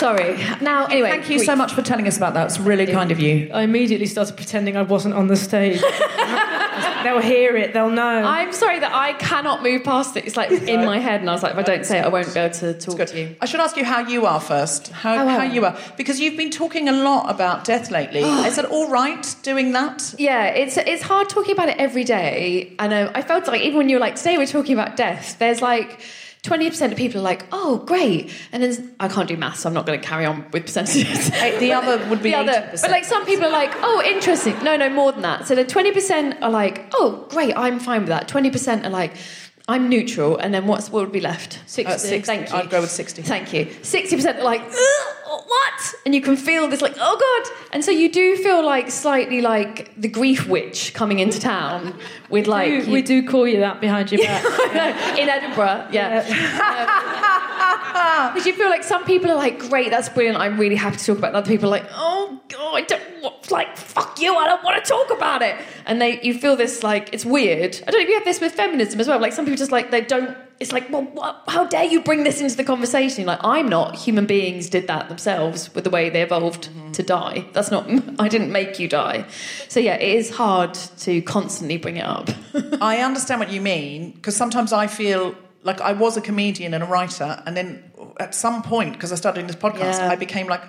Sorry. Now, anyway. Thank you grief. so much for telling us about that. It's really kind of you. I immediately started pretending I wasn't on the stage. They'll hear it. They'll know. I'm sorry that I cannot move past it. It's like in my head, and I was like, if I don't say it, I won't be able to talk to you. I should ask you how you are first. How, how, how you are, because you've been talking a lot about death lately. Is it all right doing that? Yeah, it's it's hard talking about it every day, and um, I felt like even when you were like, today we're talking about death. There's like. twenty percent of people are like, oh, great. And then I can't do maths, so I'm not going to carry on with percentages. The other would be the other. But like some people are like, oh, interesting. No, no, more than that. So the twenty percent are like, oh, great, I'm fine with that. twenty percent are like, I'm neutral. And then what's what would be left? sixty. Uh, sixty. Thank you. I'd go with sixty. Thank you. sixty percent are like, what? And you can feel this like, oh, God. And so you do feel like slightly like the grief witch coming into town with like... We do, you... we do call you that behind your back. Yeah. In Edinburgh, yeah. yeah. Because you feel like some people are like, great, that's brilliant, I'm really happy to talk about it. And other people are like, oh, God, I don't want, like, fuck you, I don't want to talk about it. And they, you feel this, like, it's weird. I don't know if you have this with feminism as well. Like, some people just, like, they don't, it's like, well, what, how dare you bring this into the conversation? Like, I'm not. Human beings did that themselves with the way they evolved mm-hmm. to die. That's not, I didn't make you die. So, yeah, it is hard to constantly bring it up. I understand what you mean, because sometimes I feel... Like, I was a comedian and a writer, and then at some point, because I started doing this podcast, yeah. I became, like,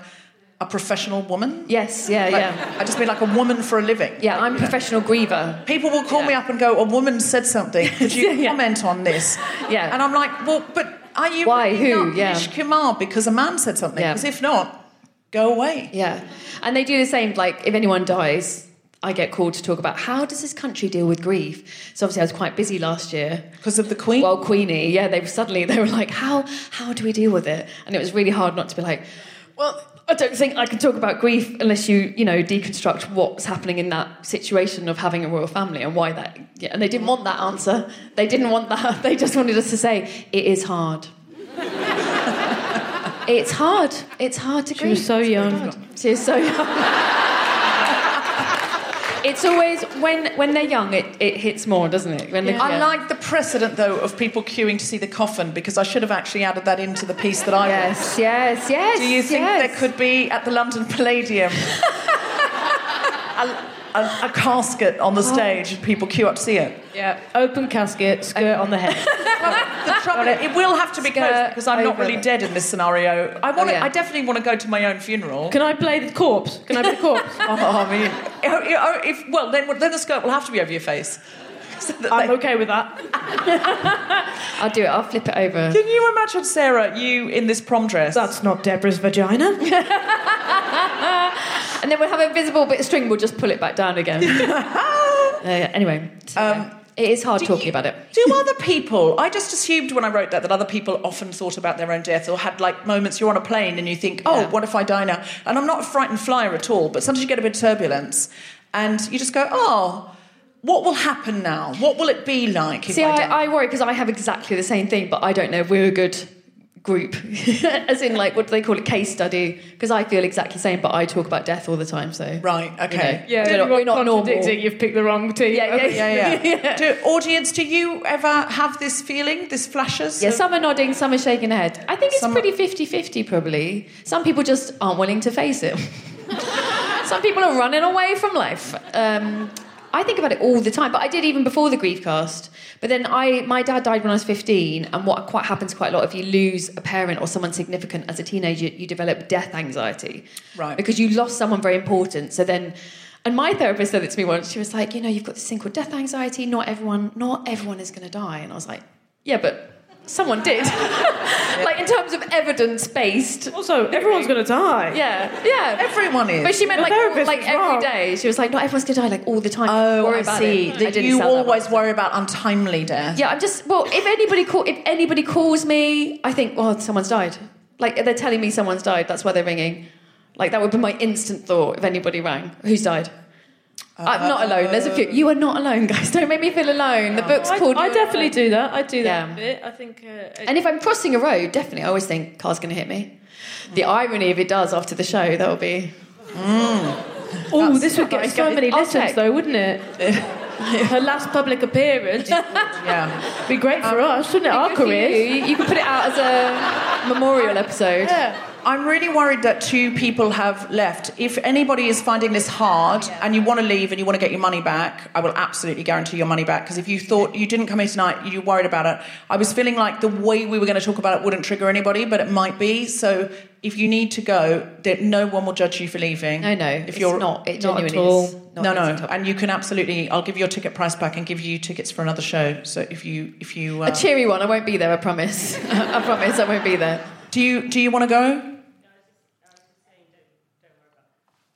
a professional woman. Yes, yeah, like, yeah. I just mean, like, a woman for a living. Yeah, like, I'm a professional know. griever. People will call yeah. me up and go, a woman said something. Could you yeah. comment on this? Yeah. And I'm like, well, but are you... Why, really who? Not yeah. Nish Kumar because a man said something? Because yeah. if not, go away. Yeah. And they do the same, like, if anyone dies... I get called to talk about how does this country deal with grief. So obviously I was quite busy last year because of the Queen. Well, Queenie, yeah. They suddenly they were like, how how do we deal with it? And it was really hard not to be like, well, I don't think I can talk about grief unless you you know deconstruct what's happening in that situation of having a royal family and why that. Yeah, and they didn't want that answer. They didn't want that. They just wanted us to say it is hard. It's hard. It's hard to grieve. She was so young. She was so young. It's always, when when they're young, it, it hits more, doesn't it? When yeah. I like the precedent, though, of people queuing to see the coffin, because I should have actually added that into the piece that I yes, was. Yes, yes, yes. Do you think yes. there could be, at the London Palladium, a, a, a casket on the stage and people queue up to see it? Yeah, open casket, skirt on the head. Well, the trouble is, it will have to be closed, because I'm not really dead in this scenario. I want. Oh, yeah. I definitely want to go to my own funeral. Can I play the corpse? Can I play the corpse? oh, I mean, if, if, well, then, then the skirt will have to be over your face. So I'm they... okay with that. I'll do it. I'll flip it over. Can you imagine, Sarah, you in this prom dress? That's not Deborah's vagina. And then we'll have an invisible bit of string. We'll just pull it back down again. uh, anyway. So, um, yeah. It is hard do talking you, about it. Do other people... I just assumed when I wrote that that other people often thought about their own death or had, like, moments you're on a plane and you think, oh, yeah. what if I die now? And I'm not a frightened flyer at all, but sometimes you get a bit of turbulence and you just go, oh, what will happen now? What will it be like if See, I die? I, I worry because I have exactly the same thing, but I don't know if we're a good group. As in, like, what do they call it? Case study. Because I feel exactly the same, but I talk about death all the time, so... Right, OK. You know, yeah, we're not normal. You've picked the wrong team. Yeah, yeah, yeah. yeah. yeah. Do, audience, do you ever have this feeling, this flashes? Yeah, of... some are nodding, some are shaking their head. I think it's some pretty fifty-fifty, probably. Some people just aren't willing to face it. Some people are running away from life. Um... I think about it all the time, but I did even before the Griefcast. But then I, my dad died when I was fifteen, and what quite happens quite a lot, if you lose a parent or someone significant as a teenager, you develop death anxiety. Right. Because you lost someone very important. So then, and my therapist said it to me once, she was like, you know, you've got this thing called death anxiety, not everyone, not everyone is going to die. And I was like, yeah, but... someone did. Like, in terms of evidence-based... Also, everyone's going to die. Yeah, yeah. Everyone is. But she meant, like, all, like every day. She was like, not everyone's going to die, like, all the time. Oh, worry I about see. It. I didn't you always that worry about untimely death. Yeah, I'm just... Well, if anybody call, if anybody calls me, I think, well, oh, someone's died. Like, they're telling me someone's died. That's why they're ringing. Like, that would be my instant thought if anybody rang. Who's died? Uh, I'm not alone. There's a few. You are not alone, guys. Don't make me feel alone. The book's I, called... I definitely do that. I do that yeah. a bit. I think... Uh, I... And if I'm crossing a road, definitely, I always think, car's going to hit me. The irony, if it does after the show, that'll be... Mm. Oh, this would get so many listens, though, wouldn't it? Her last public appearance. Yeah. It'd be great for um, us, wouldn't it? Our career. You. you could put it out as a memorial episode. Yeah. I'm really worried that two people have left. If anybody is finding this hard and you want to leave and you want to get your money back, I will absolutely guarantee your money back, because if you thought you didn't come here tonight, you worried about it. I was feeling like the way we were going to talk about it wouldn't trigger anybody, but it might be. So if you need to go, no one will judge you for leaving. No, no, if it's you're, not. It genuinely not at all. Is. Not no, no, and you can absolutely... I'll give your ticket price back and give you tickets for another show. So if you... if you uh, a cheery one. I won't be there, I promise. I promise I won't be there. Do you, do you want to go?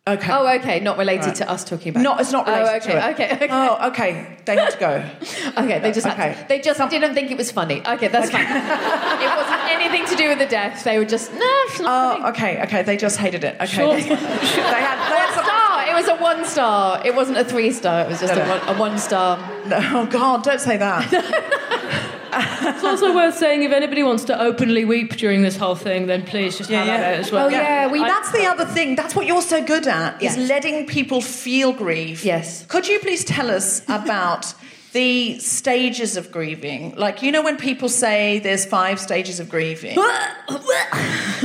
Okay. Oh, okay. Not related right. to us talking about. Not. It's not related. Oh, okay. To it. Okay. Okay. Oh, okay. They had to go. okay. They just. Okay. Had to, they just Some... didn't think it was funny. Okay, that's okay. fine. It wasn't anything to do with the death. They were just no. It's not oh, funny. okay. Okay. They just hated it. Okay. Sure. they had. They had some... star. It was a one star. It wasn't a three star. It was just no, no. a, one, a one star. No, oh God! Don't say that. It's also worth saying, if anybody wants to openly weep during this whole thing, then please just have yeah, yeah. at it as well. Oh yeah, well, that's the other thing. That's what you're so good at, is yes. letting people feel grief. Yes. Could you please tell us about the stages of grieving? Like, you know when people say there's five stages of grieving?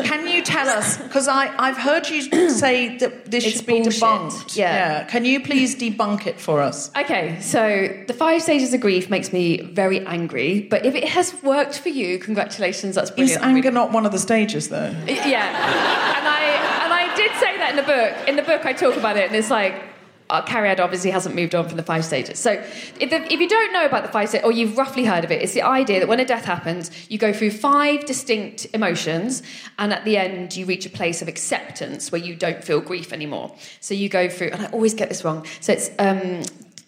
Can you tell us? Because I've heard you say that this it's should be bullshit. debunked. Yeah. yeah. Can you please debunk it for us? Okay, so the five stages of grief makes me very angry, but if it has worked for you, congratulations, that's brilliant. Is anger not one of the stages, though? Yeah. and I and I did say that in the book. In the book, I talk about it, and it's like, Cariad obviously hasn't moved on from the five stages. So if, the, if you don't know about the five stages, or you've roughly heard of it, it's the idea that when a death happens, you go through five distinct emotions, and at the end you reach a place of acceptance where you don't feel grief anymore. So you go through, and I always get this wrong, so it's um,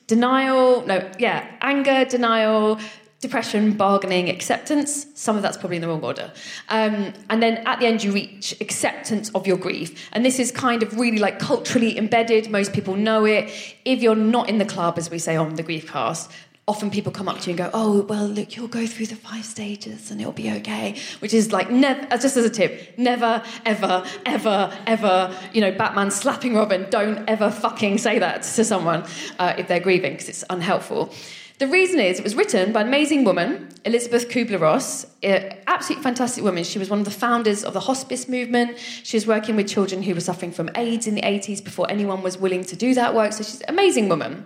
denial, no, yeah, anger, denial, depression, bargaining, acceptance. Some of that's probably in the wrong order. Um, and then at the end, you reach acceptance of your grief. And this is kind of really like culturally embedded. Most people know it. If you're not in the club, as we say on the Griefcast, often people come up to you and go, oh, well, look, you'll go through the five stages and it'll be okay. Which is like, never, just as a tip, never, ever, ever, ever, you know, Batman slapping Robin, don't ever fucking say that to someone uh, if they're grieving, because it's unhelpful. The reason is, it was written by an amazing woman, Elizabeth Kubler-Ross, an absolutely fantastic woman. She was one of the founders of the hospice movement. She was working with children who were suffering from AIDS in the eighties before anyone was willing to do that work, so she's an amazing woman.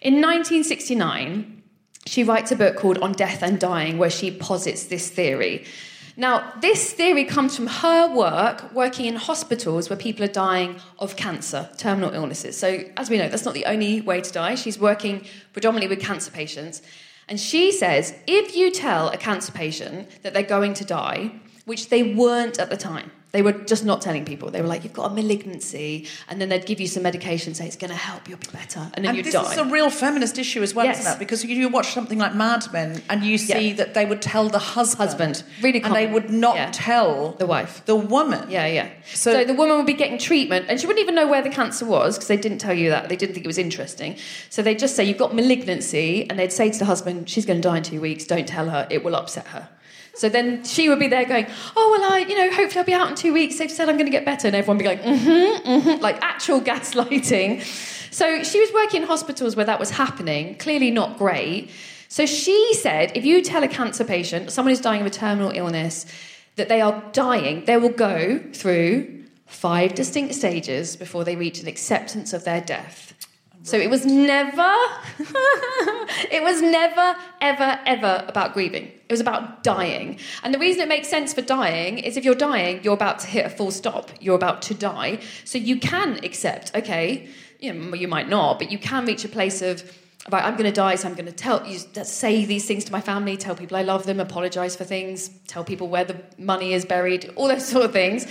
In nineteen sixty-nine, she writes a book called On Death and Dying, where she posits this theory. Now, this theory comes from her work working in hospitals where people are dying of cancer, terminal illnesses. So, as we know, that's not the only way to die. She's working predominantly with cancer patients. And she says, if you tell a cancer patient that they're going to die, which they weren't at the time, they were just not telling people. They were like, you've got a malignancy, and then they'd give you some medication, say it's going to help, you'll be better, and then and you'd this die. This is a real feminist issue as well, yes. isn't it? Because you watch something like Mad Men, and you see yeah. that they would tell the husband. Husband. Really common. And they would not yeah. tell... The wife. The woman. Yeah, yeah. So, so the woman would be getting treatment, and she wouldn't even know where the cancer was, because they didn't tell you that. They didn't think it was interesting. So they'd just say, you've got malignancy, and they'd say to the husband, she's going to die in two weeks, don't tell her, it will upset her. So then she would be there going, oh, well, I, you know, hopefully I'll be out in two weeks. They've said I'm going to get better. And everyone would be like, mm-hmm, mm-hmm, like actual gaslighting. So she was working in hospitals where that was happening, clearly not great. So she said, if you tell a cancer patient, someone who's dying of a terminal illness, that they are dying, they will go through five distinct stages before they reach an acceptance of their death. So it was never, it was never, ever, ever about grieving. It was about dying. And the reason it makes sense for dying is if you're dying, you're about to hit a full stop. You're about to die. So you can accept, okay, you know, you might not, but you can reach a place of, right, I'm going to die, so I'm going to tell you, say these things to my family, tell people I love them, apologise for things, tell people where the money is buried, all those sort of things.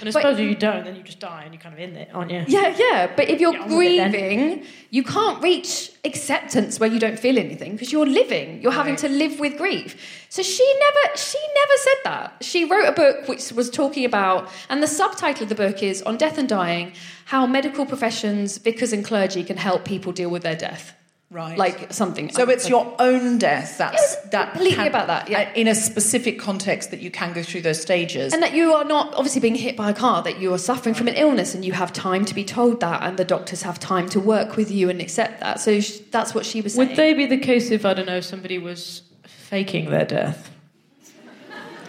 And I suppose if you don't, then you just die and you're kind of in it, aren't you? Yeah, yeah, but if you're yeah, grieving... You can't reach acceptance where you don't feel anything because you're living. You're right. having to live with grief. So she never she never said that. She wrote a book which was talking about, and the subtitle of the book is On Death and Dying, How Medical Professions, Vicars and Clergy Can Help People Deal with Their Death. Right. Like something. So it's your own death. That's that completely can, about that. Yeah. In a specific context that you can go through those stages. And that you are not obviously being hit by a car, that you are suffering from an illness and you have time to be told that, and the doctors have time to work with you and accept that. So sh- that's what she was saying. Would they be the case if, I don't know, somebody was faking their death?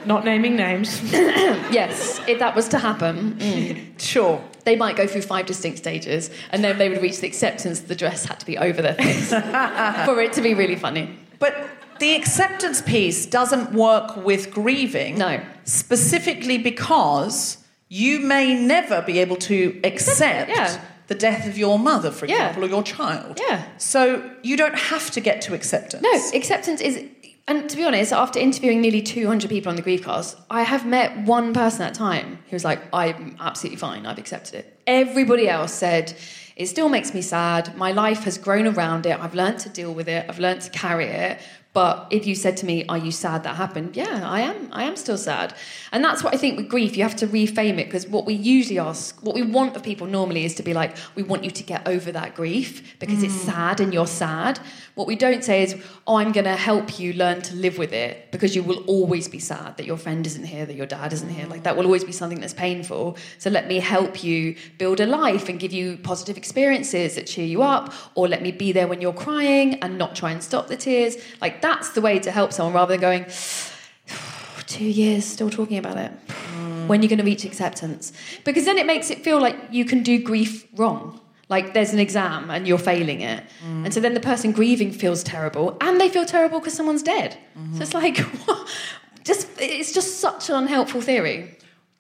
Not naming names. Yes, if that was to happen. Mm. Sure. They might go through five distinct stages, and then they would reach the acceptance that the dress had to be over their face for it to be really funny. But the acceptance piece doesn't work with grieving. No. Specifically because you may never be able to accept... yeah. the death of your mother, for example, yeah. or your child. Yeah. So you don't have to get to acceptance. No, acceptance is... And to be honest, after interviewing nearly two hundred people on the Griefcast, I have met one person at a time who was like, I'm absolutely fine, I've accepted it. Everybody else said, it still makes me sad. My life has grown around it. I've learned to deal with it. I've learned to carry it. But if you said to me, are you sad that happened? Yeah, I am. I am still sad. And that's what I think with grief, you have to reframe it, because what we usually ask, what we want of people normally is to be like, we want you to get over that grief because mm. it's sad and you're sad. What we don't say is, oh, I'm going to help you learn to live with it, because you will always be sad that your friend isn't here, that your dad isn't here. Like, that will always be something that's painful. So let me help you build a life and give you positive experiences that cheer you up, or let me be there when you're crying and not try and stop the tears. Like, that's the way to help someone, rather than going, oh, two years still talking about it. Mm. When are you going to reach acceptance? Because then it makes it feel like you can do grief wrong. Like, there's an exam and you're failing it. Mm. And so then the person grieving feels terrible, and they feel terrible because someone's dead. Mm-hmm. So it's like, what? just it's just such an unhelpful theory.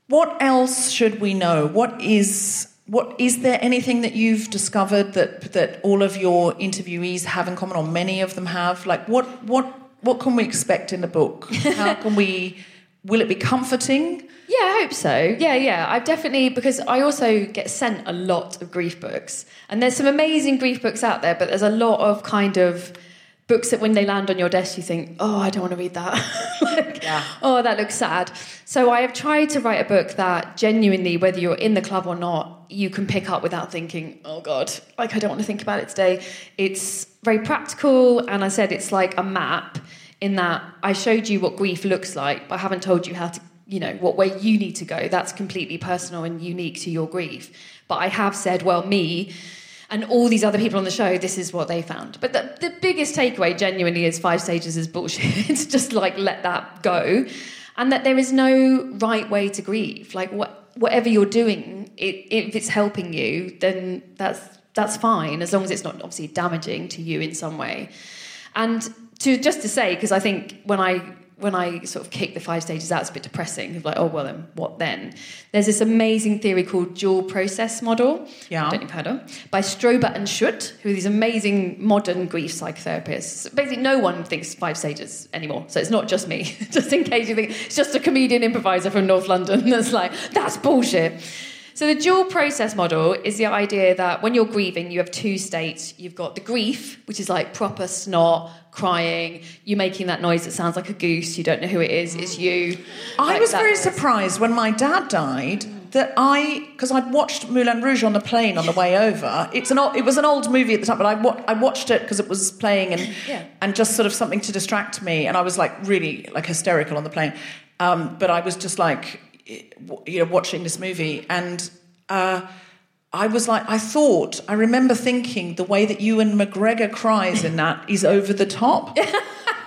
What else should we know? What is... What is there anything that you've discovered that that all of your interviewees have in common, or many of them have? Like, what what what can we expect in the book? How can we? Will it be comforting? Yeah, I hope so. Yeah, yeah. I've definitely, because I also get sent a lot of grief books, and there's some amazing grief books out there, but there's a lot of kind of books that when they land on your desk, you think, oh, I don't want to read that. like, yeah. Oh, that looks sad. So I have tried to write a book that genuinely, whether you're in the club or not, you can pick up without thinking, oh, God, like, I don't want to think about it today. It's very practical, and I said it's like a map, in that I showed you what grief looks like, but I haven't told you how to, you know, what way you need to go. That's completely personal and unique to your grief. But I have said, well, me... and all these other people on the show, this is what they found. But the, the biggest takeaway, genuinely, is five stages is bullshit. It's just like, let that go. And that there is no right way to grieve. Like, what, whatever you're doing, it, if it's helping you, then that's that's fine, as long as it's not obviously damaging to you in some way. And to just to say, because I think when I... when I sort of kick the five stages out, it's a bit depressing. Like, oh, well, then what then? There's this amazing theory called dual process model. Yeah. I don't know if you've heard of. By Strober and Schutt, who are these amazing modern grief psychotherapists. Basically, no one thinks five stages anymore. So it's not just me. Just in case you think it's just a comedian improviser from North London that's like, that's bullshit. So the dual process model is the idea that when you're grieving, you have two states. You've got the grief, which is like proper snot, crying, you making that noise that sounds like a goose, you don't know who it is, it's you. I like was very noise. surprised when my dad died that I... because I'd watched Moulin Rouge on the plane on the way over. It's an old, It was an old movie at the time, but I, wa- I watched it because it was playing and yeah. and just sort of something to distract me. And I was like really like hysterical on the plane. Um, but I was just like... you know, watching this movie, and uh, I was like, I thought, I remember thinking the way that Ewan McGregor cries in that is over the top.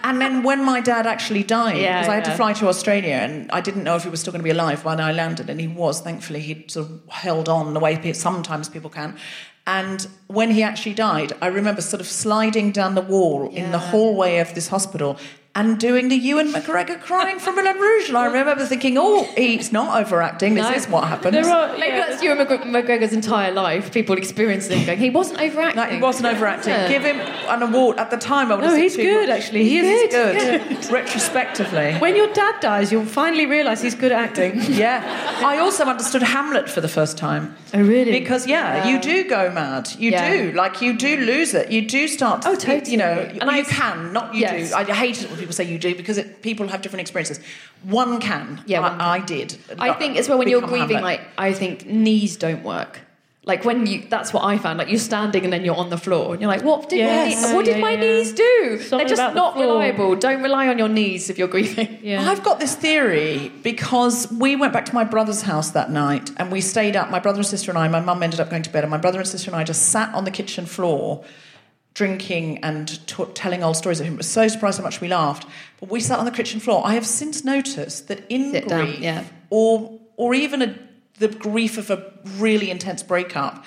And then when my dad actually died, yeah, because I had yeah. to fly to Australia, and I didn't know if he was still going to be alive when I landed, and he was, thankfully. He sort of held on the way sometimes people can. And when he actually died, I remember sort of sliding down the wall yeah. in the hallway of this hospital and doing the Ewan McGregor crying from Moulin Rouge. And I remember thinking, oh, he's not overacting. This no. is what happens. Are, Maybe yeah. that's Ewan McGregor's entire life, people experiencing going, he wasn't overacting. No, he wasn't overacting. Yeah. Give him an award. At the time, I would have said, no, he's good, much. actually. He is good. good. Yeah. Retrospectively. When your dad dies, you'll finally realise he's good at acting. Yeah. I also understood Hamlet for the first time. Oh, really? Because, yeah, yeah. you do go mad. You yeah. do. Like, you do lose it. You do start to... oh, totally. You know, and you I, can, not you yes. do. I hate it when people say you do, because it, people have different experiences. One can. Yeah, one I, can. I did. I think as well when you're grieving, Hamlet. like, I think knees don't work. Like, when you... that's what I found. Like, you're standing and then you're on the floor. And you're like, what did yes. my, what did yeah, my yeah. knees do? Something They're just not the reliable. Don't rely on your knees if you're grieving. Yeah. I've got this theory, because we went back to my brother's house that night and we stayed up. My brother and sister and I... my mum ended up going to bed, and my brother and sister and I just sat on the kitchen floor drinking and t- telling old stories of him. I was so surprised how much we laughed. But we sat on the kitchen floor. I have since noticed that in Sit grief down, yeah. or, or even a... the grief of a really intense breakup,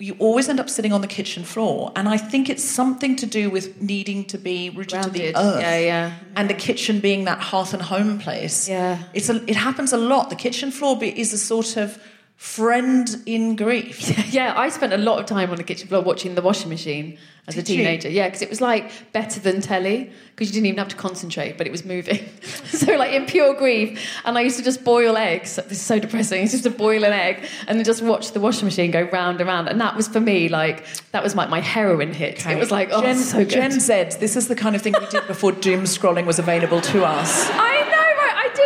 you always end up sitting on the kitchen floor. And I think it's something to do with needing to be rooted Rounded. to the earth. Yeah, yeah. And the kitchen being that hearth and home place. Yeah. It's a, it happens a lot. The kitchen floor be, is a sort of friend in grief. Yeah, I spent a lot of time on the kitchen floor watching The Washing Machine as Did a teenager. You? Yeah, because it was like better than telly, because you didn't even have to concentrate, but it was moving. So like in pure grief, and I used to just boil eggs. This is so depressing. It's just to boil an egg and then just watch The Washing Machine go round and round. And that was for me like that was like my heroin hit. Okay. It was like, oh, Gen, so good. Gen Z. This is the kind of thing we did before doom scrolling was available to us. I know.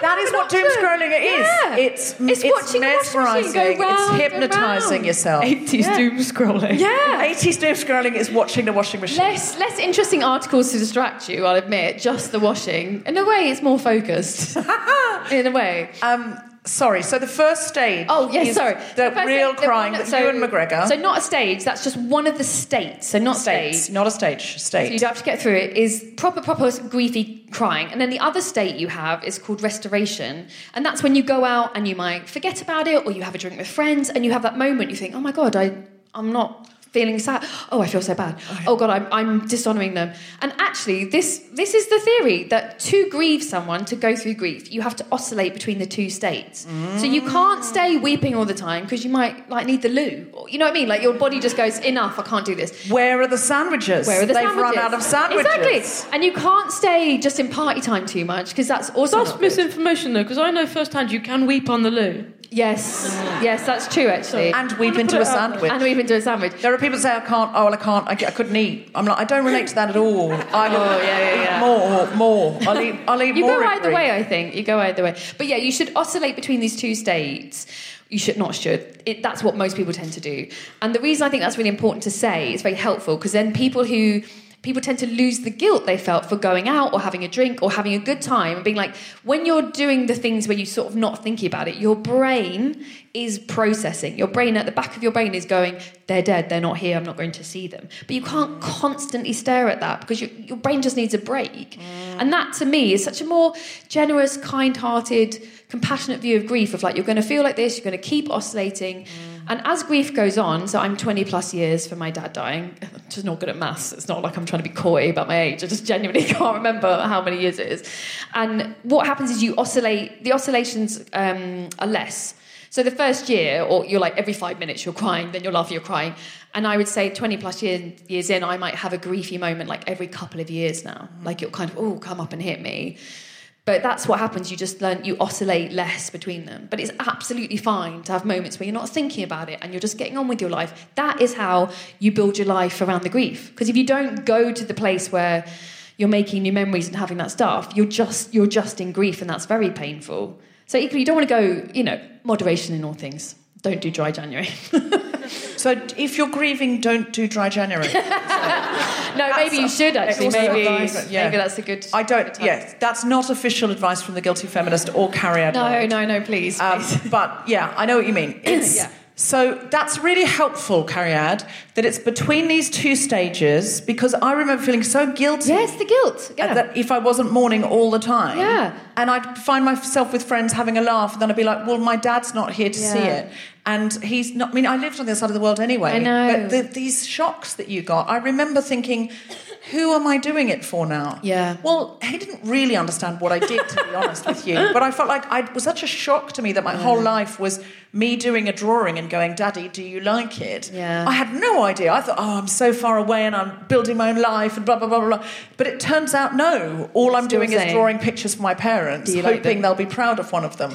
That is what doom scrolling is. Yeah. It's it's, it's watching mesmerising. Go round it's hypnotising yourself. eighties yeah. doom scrolling. Yeah. eighties doom scrolling is watching The Washing Machine. Less less interesting articles to distract you, I'll admit. Just the washing. In a way, it's more focused. In a way. Um. Sorry. So the first stage. Oh yes. Is sorry. The, the real stage, crying. The, so, Ewan McGregor. So not a stage. That's just one of the states. So not States, stage. Not a stage. State. So you'd have to get through it. Is proper, proper griefy crying, and then the other state you have is called restoration, and that's when you go out and you might forget about it, or you have a drink with friends, and you have that moment you think, oh my god, I, I'm not feeling sad. Oh, I feel so bad. Oh god, I'm I'm dishonouring them. And actually, this this is the theory that to grieve someone, to go through grief, you have to oscillate between the two states. Mm. So you can't stay weeping all the time because you might like need the loo. You know what I mean? Like your body just goes, enough, I can't do this. Where are the sandwiches? Where are the They've sandwiches? They've run out of sandwiches. Exactly. And you can't stay just in party time too much because that's also that's misinformation though, because I know firsthand you can weep on the loo. Yes, yes, that's true actually. And we've been to a sandwich. And we've been to a sandwich. There are people that say, I can't, oh, well, I can't, I, I couldn't eat. I'm like, I don't relate to that at all. I would oh, yeah, yeah, yeah. more, more. I'll eat, I'll eat you more. You go either way, I think. You go either way. But yeah, you should oscillate between these two states. You should not should. It, that's what most people tend to do. And the reason I think that's really important to say, it's very helpful, because then people who... People tend to lose the guilt they felt for going out or having a drink or having a good time and being like, when you're doing the things where you sort of not thinking about it, your brain is processing. Your brain at the back of your brain is going, they're dead, they're not here, I'm not going to see them. But you can't constantly stare at that because you, your brain just needs a break. Mm. And that, to me, is such a more generous, kind-hearted, compassionate view of grief of like, you're going to feel like this, you're going to keep oscillating. Mm. And as grief goes on, so I'm twenty plus years from my dad dying. I'm just not good at maths. It's not like I'm trying to be coy about my age. I just genuinely can't remember how many years it is. And what happens is you oscillate, the oscillations um, are less. So the first year, or you're like every five minutes you're crying, then you're laughing, you're crying. And I would say twenty plus year, years in, I might have a griefy moment like every couple of years now. Like it'll kind of, oh, come up and hit me. But that's what happens. You just learn, you oscillate less between them. But it's absolutely fine to have moments where you're not thinking about it and you're just getting on with your life. That is how you build your life around the grief. Because if you don't go to the place where you're making new memories and having that stuff, you're just you're just in grief, and that's very painful. So equally, you don't want to go, you know, moderation in all things. Don't do dry January. So if you're grieving, don't do dry January. So. No, maybe you should actually. Maybe, yeah. maybe that's a good. I don't. Yes, yeah, that's not official advice from the Guilty Feminist or Cariad. No, Lloyd. no, no, please. Um, please. But yeah, I know what you mean. It's, yeah. So that's really helpful, Cariad, that it's between these two stages, because I remember feeling so guilty. Yes, the guilt. Yeah. That if I wasn't mourning all the time. Yeah. And I'd find myself with friends having a laugh, and then I'd be like, well, my dad's not here to yeah. see it. And he's not... I mean, I lived on the other side of the world anyway. I know. But the, these shocks that you got, I remember thinking, who am I doing it for now? Yeah. Well, he didn't really understand what I did, to be honest with you. But I felt like I, it was such a shock to me that my yeah. whole life was me doing a drawing and going, Daddy, do you like it? Yeah. I had no idea. I thought, oh, I'm so far away and I'm building my own life and blah, blah, blah, blah. But it turns out, no. All I'm Still doing saying, is drawing pictures for my parents, hoping like they'll be proud of one of them.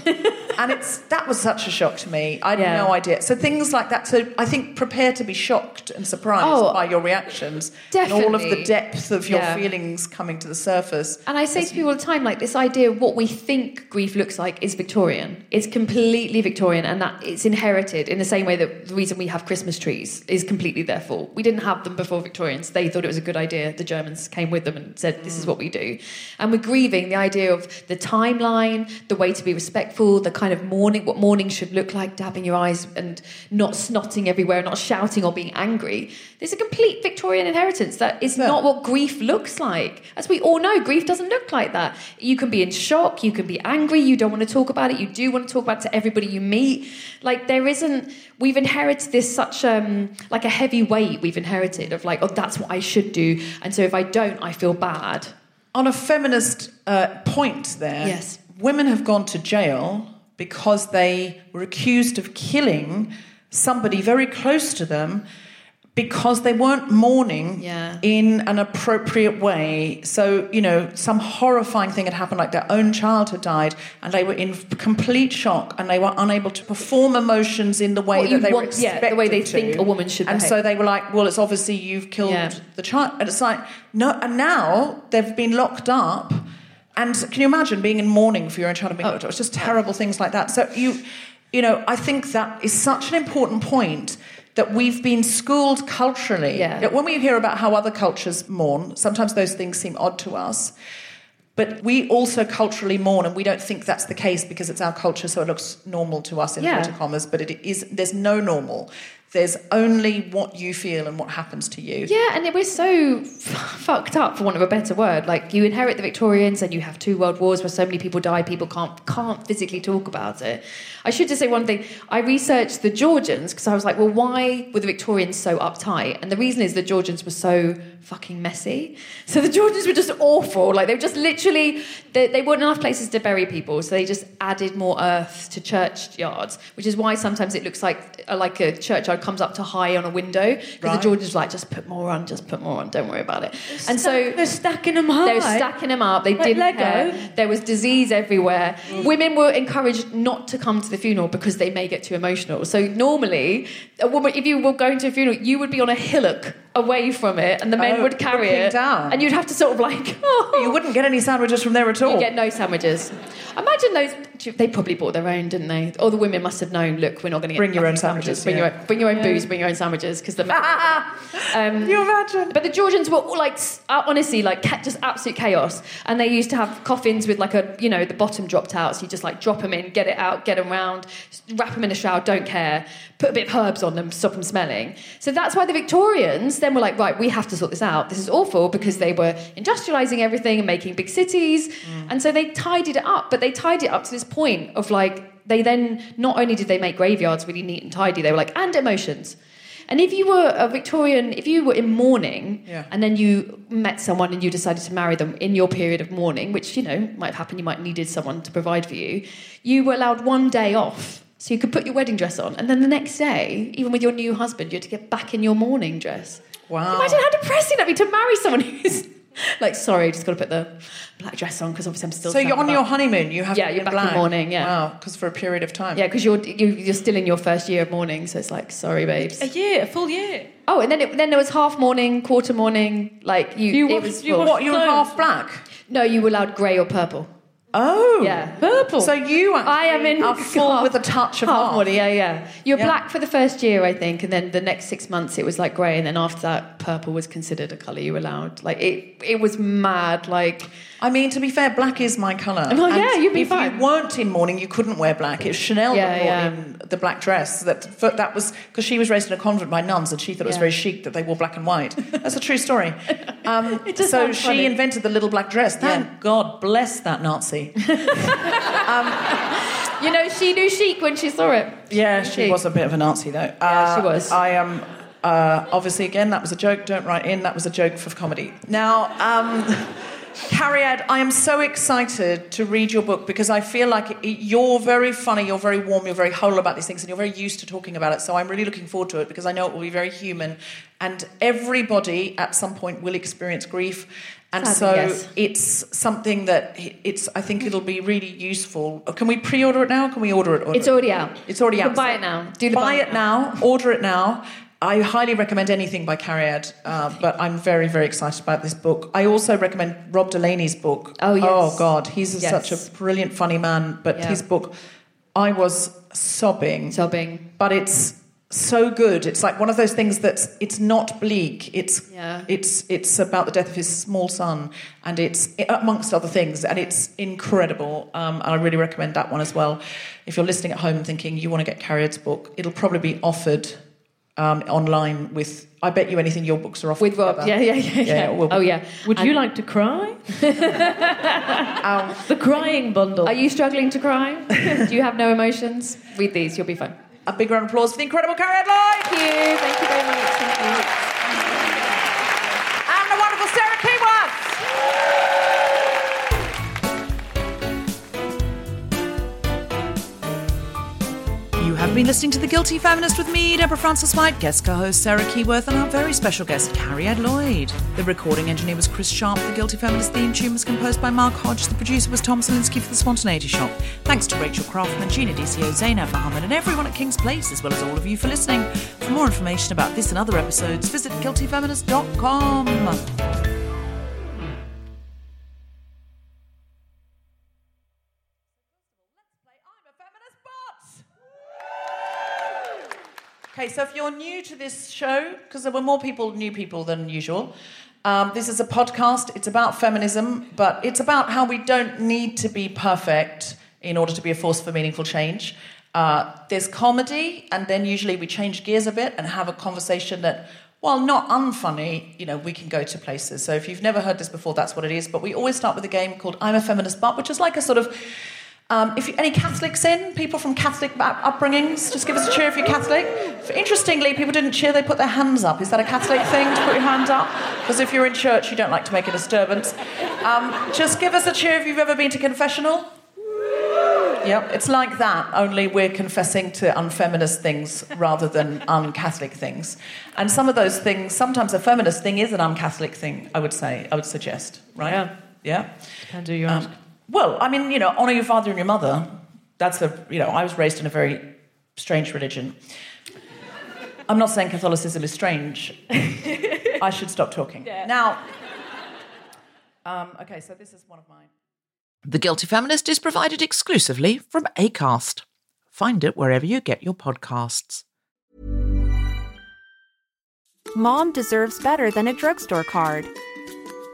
And it's that was such a shock to me. I yeah. no idea. So things like that. So I think prepare to be shocked and surprised oh, by your reactions. Definitely. And all of the depth of your yeah. feelings coming to the surface. And I say to people all the time, like, this idea of what we think grief looks like is Victorian. It's completely Victorian, and that it's inherited in the same way that the reason we have Christmas trees is completely their fault. We didn't have them before Victorians. They thought it was a good idea. The Germans came with them and said, this mm. is what we do. And we're grieving the idea of the timeline, the way to be respectful, the kind of mourning, what mourning should look like, dabbing your eyes and not snotting everywhere, not shouting or being angry. There's a complete Victorian inheritance that is yeah. not what grief looks like. As we all know, grief doesn't look like that. You can be in shock, you can be angry, you don't want to talk about it, you do want to talk about it to everybody you meet. Like, there isn't... We've inherited this such, um, like, a heavy weight we've inherited of, like, oh, that's what I should do, and so if I don't, I feel bad. On a feminist uh, point there, yes. women have gone to jail... because they were accused of killing somebody very close to them because they weren't mourning yeah. in an appropriate way. So, you know, some horrifying thing had happened, like their own child had died, and they were in complete shock, and they were unable to perform emotions in the way what that they want, were expected yeah, the way they to. Think a woman should and behave. So they were like, well, it's obviously you've killed yeah. the child. And it's like, no, and now they've been locked up, and can you imagine being in mourning for your own child and being oh. locked up? It's just terrible things like that. So you, you know, I think that is such an important point, that we've been schooled culturally. Yeah. When we hear about how other cultures mourn, sometimes those things seem odd to us. But we also culturally mourn, and we don't think that's the case because it's our culture, so it looks normal to us in yeah. inverted commas, but it is, there's no normal. There's only what you feel and what happens to you. Yeah, and we're so f- fucked up, for want of a better word. Like, you inherit the Victorians and you have two world wars where so many people die, people can't can't physically talk about it. I should just say one thing. I researched the Georgians because I was like, well, why were the Victorians so uptight? And the reason is the Georgians were so fucking messy. So the Georgians were just awful. Like, they were just literally... They, they weren't enough places to bury people, so they just added more earth to churchyards, which is why sometimes it looks like, like a churchyard comes up to high on a window, because right. the Georgians were like, just put more on, just put more on, don't worry about it. They're and sta- so they're stacking them high. They were stacking them up. They like didn't Lego. Care. There was disease everywhere. Mm. Women were encouraged not to come to the funeral because they may get too emotional. So normally, a woman, if you were going to a funeral, you would be on a hillock away from it, and the men oh, would carry it down. And you'd have to sort of like oh. you wouldn't get any sandwiches from there at all. You get no sandwiches. Imagine those. They probably bought their own, didn't they? All the women must have known, look, we're not going to get bring your own sandwiches, sandwiches. Bring, yeah. your own, bring your own yeah. booze, bring your own sandwiches, because the men um, you imagine. But the Georgians were all like, honestly, like just absolute chaos, and they used to have coffins with like a, you know, the bottom dropped out, so you just like drop them in, get it out, get them round, wrap them in a shroud, don't care, put a bit of herbs on them, stop them smelling. So that's why the Victorians then were like, right, we have to sort this out, this is awful, because they were industrialising everything and making big cities, mm. and so they tidied it up, but they tidied it up to this point of like, they then, not only did they make graveyards really neat and tidy, they were like, and emotions. And if you were a Victorian, if you were in mourning, yeah. and then you met someone and you decided to marry them in your period of mourning, which, you know, might have happened, you might have needed someone to provide for you, you were allowed one day off. So you could put your wedding dress on, and then the next day, even with your new husband, you had to get back in your mourning dress. Wow. Imagine how depressing that'd be, to marry someone who's like, sorry, just got to put the black dress on because obviously I'm still... So you're on about. your honeymoon, you have yeah, to be black. Yeah, you're back in mourning, yeah. Wow, because for a period of time. Yeah, because you're, you, you're still in your first year of mourning, so it's like, sorry, babes. A year, a full year. Oh, and then it, then there was half mourning, quarter mourning, like you... You, it was, you what, you were half black? No, you were allowed grey or purple. Oh, yeah, purple. So you actually I am in are full half, with a touch of half. Half. Yeah, yeah. You're yeah. black for the first year, I think, and then the next six months it was like grey, and then after that, purple was considered a colour you were allowed. Like it, it was mad. Like, I mean, to be fair, black is my colour. Well, and yeah, you'd be if fine. If you weren't in mourning, you couldn't wear black. It was Chanel yeah, that wore yeah. the black dress. That that was because she was raised in a convent by nuns, and she thought yeah. it was very chic that they wore black and white. That's a true story. Um, it does so she funny. invented the little black dress. Thank yeah. God, bless that Nazi. um, you know, she knew chic when she saw it. Yeah, she chic. was a bit of a Nazi, though. Uh, yeah, she was. I am um, uh, obviously again. That was a joke. Don't write in. That was a joke for comedy. Now, um, Cariad, I am so excited to read your book because I feel like you're very funny, you're very warm, you're very whole about these things, and you're very used to talking about it. So I'm really looking forward to it because I know it will be very human, and everybody at some point will experience grief. And Sadly, so yes. it's something that it's. I think it'll be really useful. Can we pre-order it now? Can we order it? Order it's already it? out. It's already you out. Can buy it now. Do the buy, buy it now. now. Order it now. I highly recommend anything by Cariad, uh, but I'm very, very excited about this book. I also recommend Rob Delaney's book. Oh, yes. Oh, God. He's yes. such a brilliant, funny man. But yeah. his book, I was sobbing. Sobbing. But it's... so good. It's like one of those things that's it's not bleak. It's yeah. it's it's about the death of his small son, and it's amongst other things, and it's incredible. Um, and I really recommend that one as well. If you're listening at home and thinking you want to get Cariad's book, it'll probably be offered um, online with. I bet you anything your books are offered with Rob. Yeah, yeah, yeah, yeah. yeah we'll, oh yeah. Would and you like to cry? um, the crying bundle. Are you struggling to cry? Do you have no emotions? Read these. You'll be fine. A big round of applause for the incredible Cariad Lloyd. Thank you. Thank you very much. Thank you. And the wonderful Sarah Keyworth. been listening to The Guilty Feminist with me, Deborah Frances-White, guest co-host Sarah Keyworth, and our very special guest, Cariad Lloyd. The recording engineer was Chris Sharp. The Guilty Feminist theme tune was composed by Mark Hodge. The producer was Tom Slinsky for The Spontaneity Shop. Thanks to Rachel Craftman, Gina D C O, Zainab Mohammed, and everyone at King's Place, as well as all of you for listening. For more information about this and other episodes, visit guilty feminist dot com. Okay, so if you're new to this show, because there were more people, new people than usual, um, this is a podcast. It's about feminism, but it's about how we don't need to be perfect in order to be a force for meaningful change. Uh, there's comedy, and then usually we change gears a bit and have a conversation that, while not unfunny, you know, we can go to places. So if you've never heard this before, that's what it is. But we always start with a game called I'm a Feminist But, which is like a sort of... Um, if you, any Catholics in, people from Catholic upbringings, just give us a cheer if you're Catholic. Interestingly, people didn't cheer, they put their hands up. Is that a Catholic thing, to put your hand up? Because if you're in church, you don't like to make a disturbance. Um, just give us a cheer if you've ever been to confessional. Yep, it's like that, only we're confessing to unfeminist things rather than un-Catholic things. And some of those things, sometimes a feminist thing is an un-Catholic thing, I would say, I would suggest, right? Yeah. Yeah. Can do your um, Well, I mean, you know, honour your father and your mother. That's a, you know, I was raised in a very strange religion. I'm not saying Catholicism is strange. I should stop talking. Yeah. Now, um, okay, so this is one of mine. The Guilty Feminist is provided exclusively from Acast. Find it wherever you get your podcasts. Mom deserves better than a drugstore card.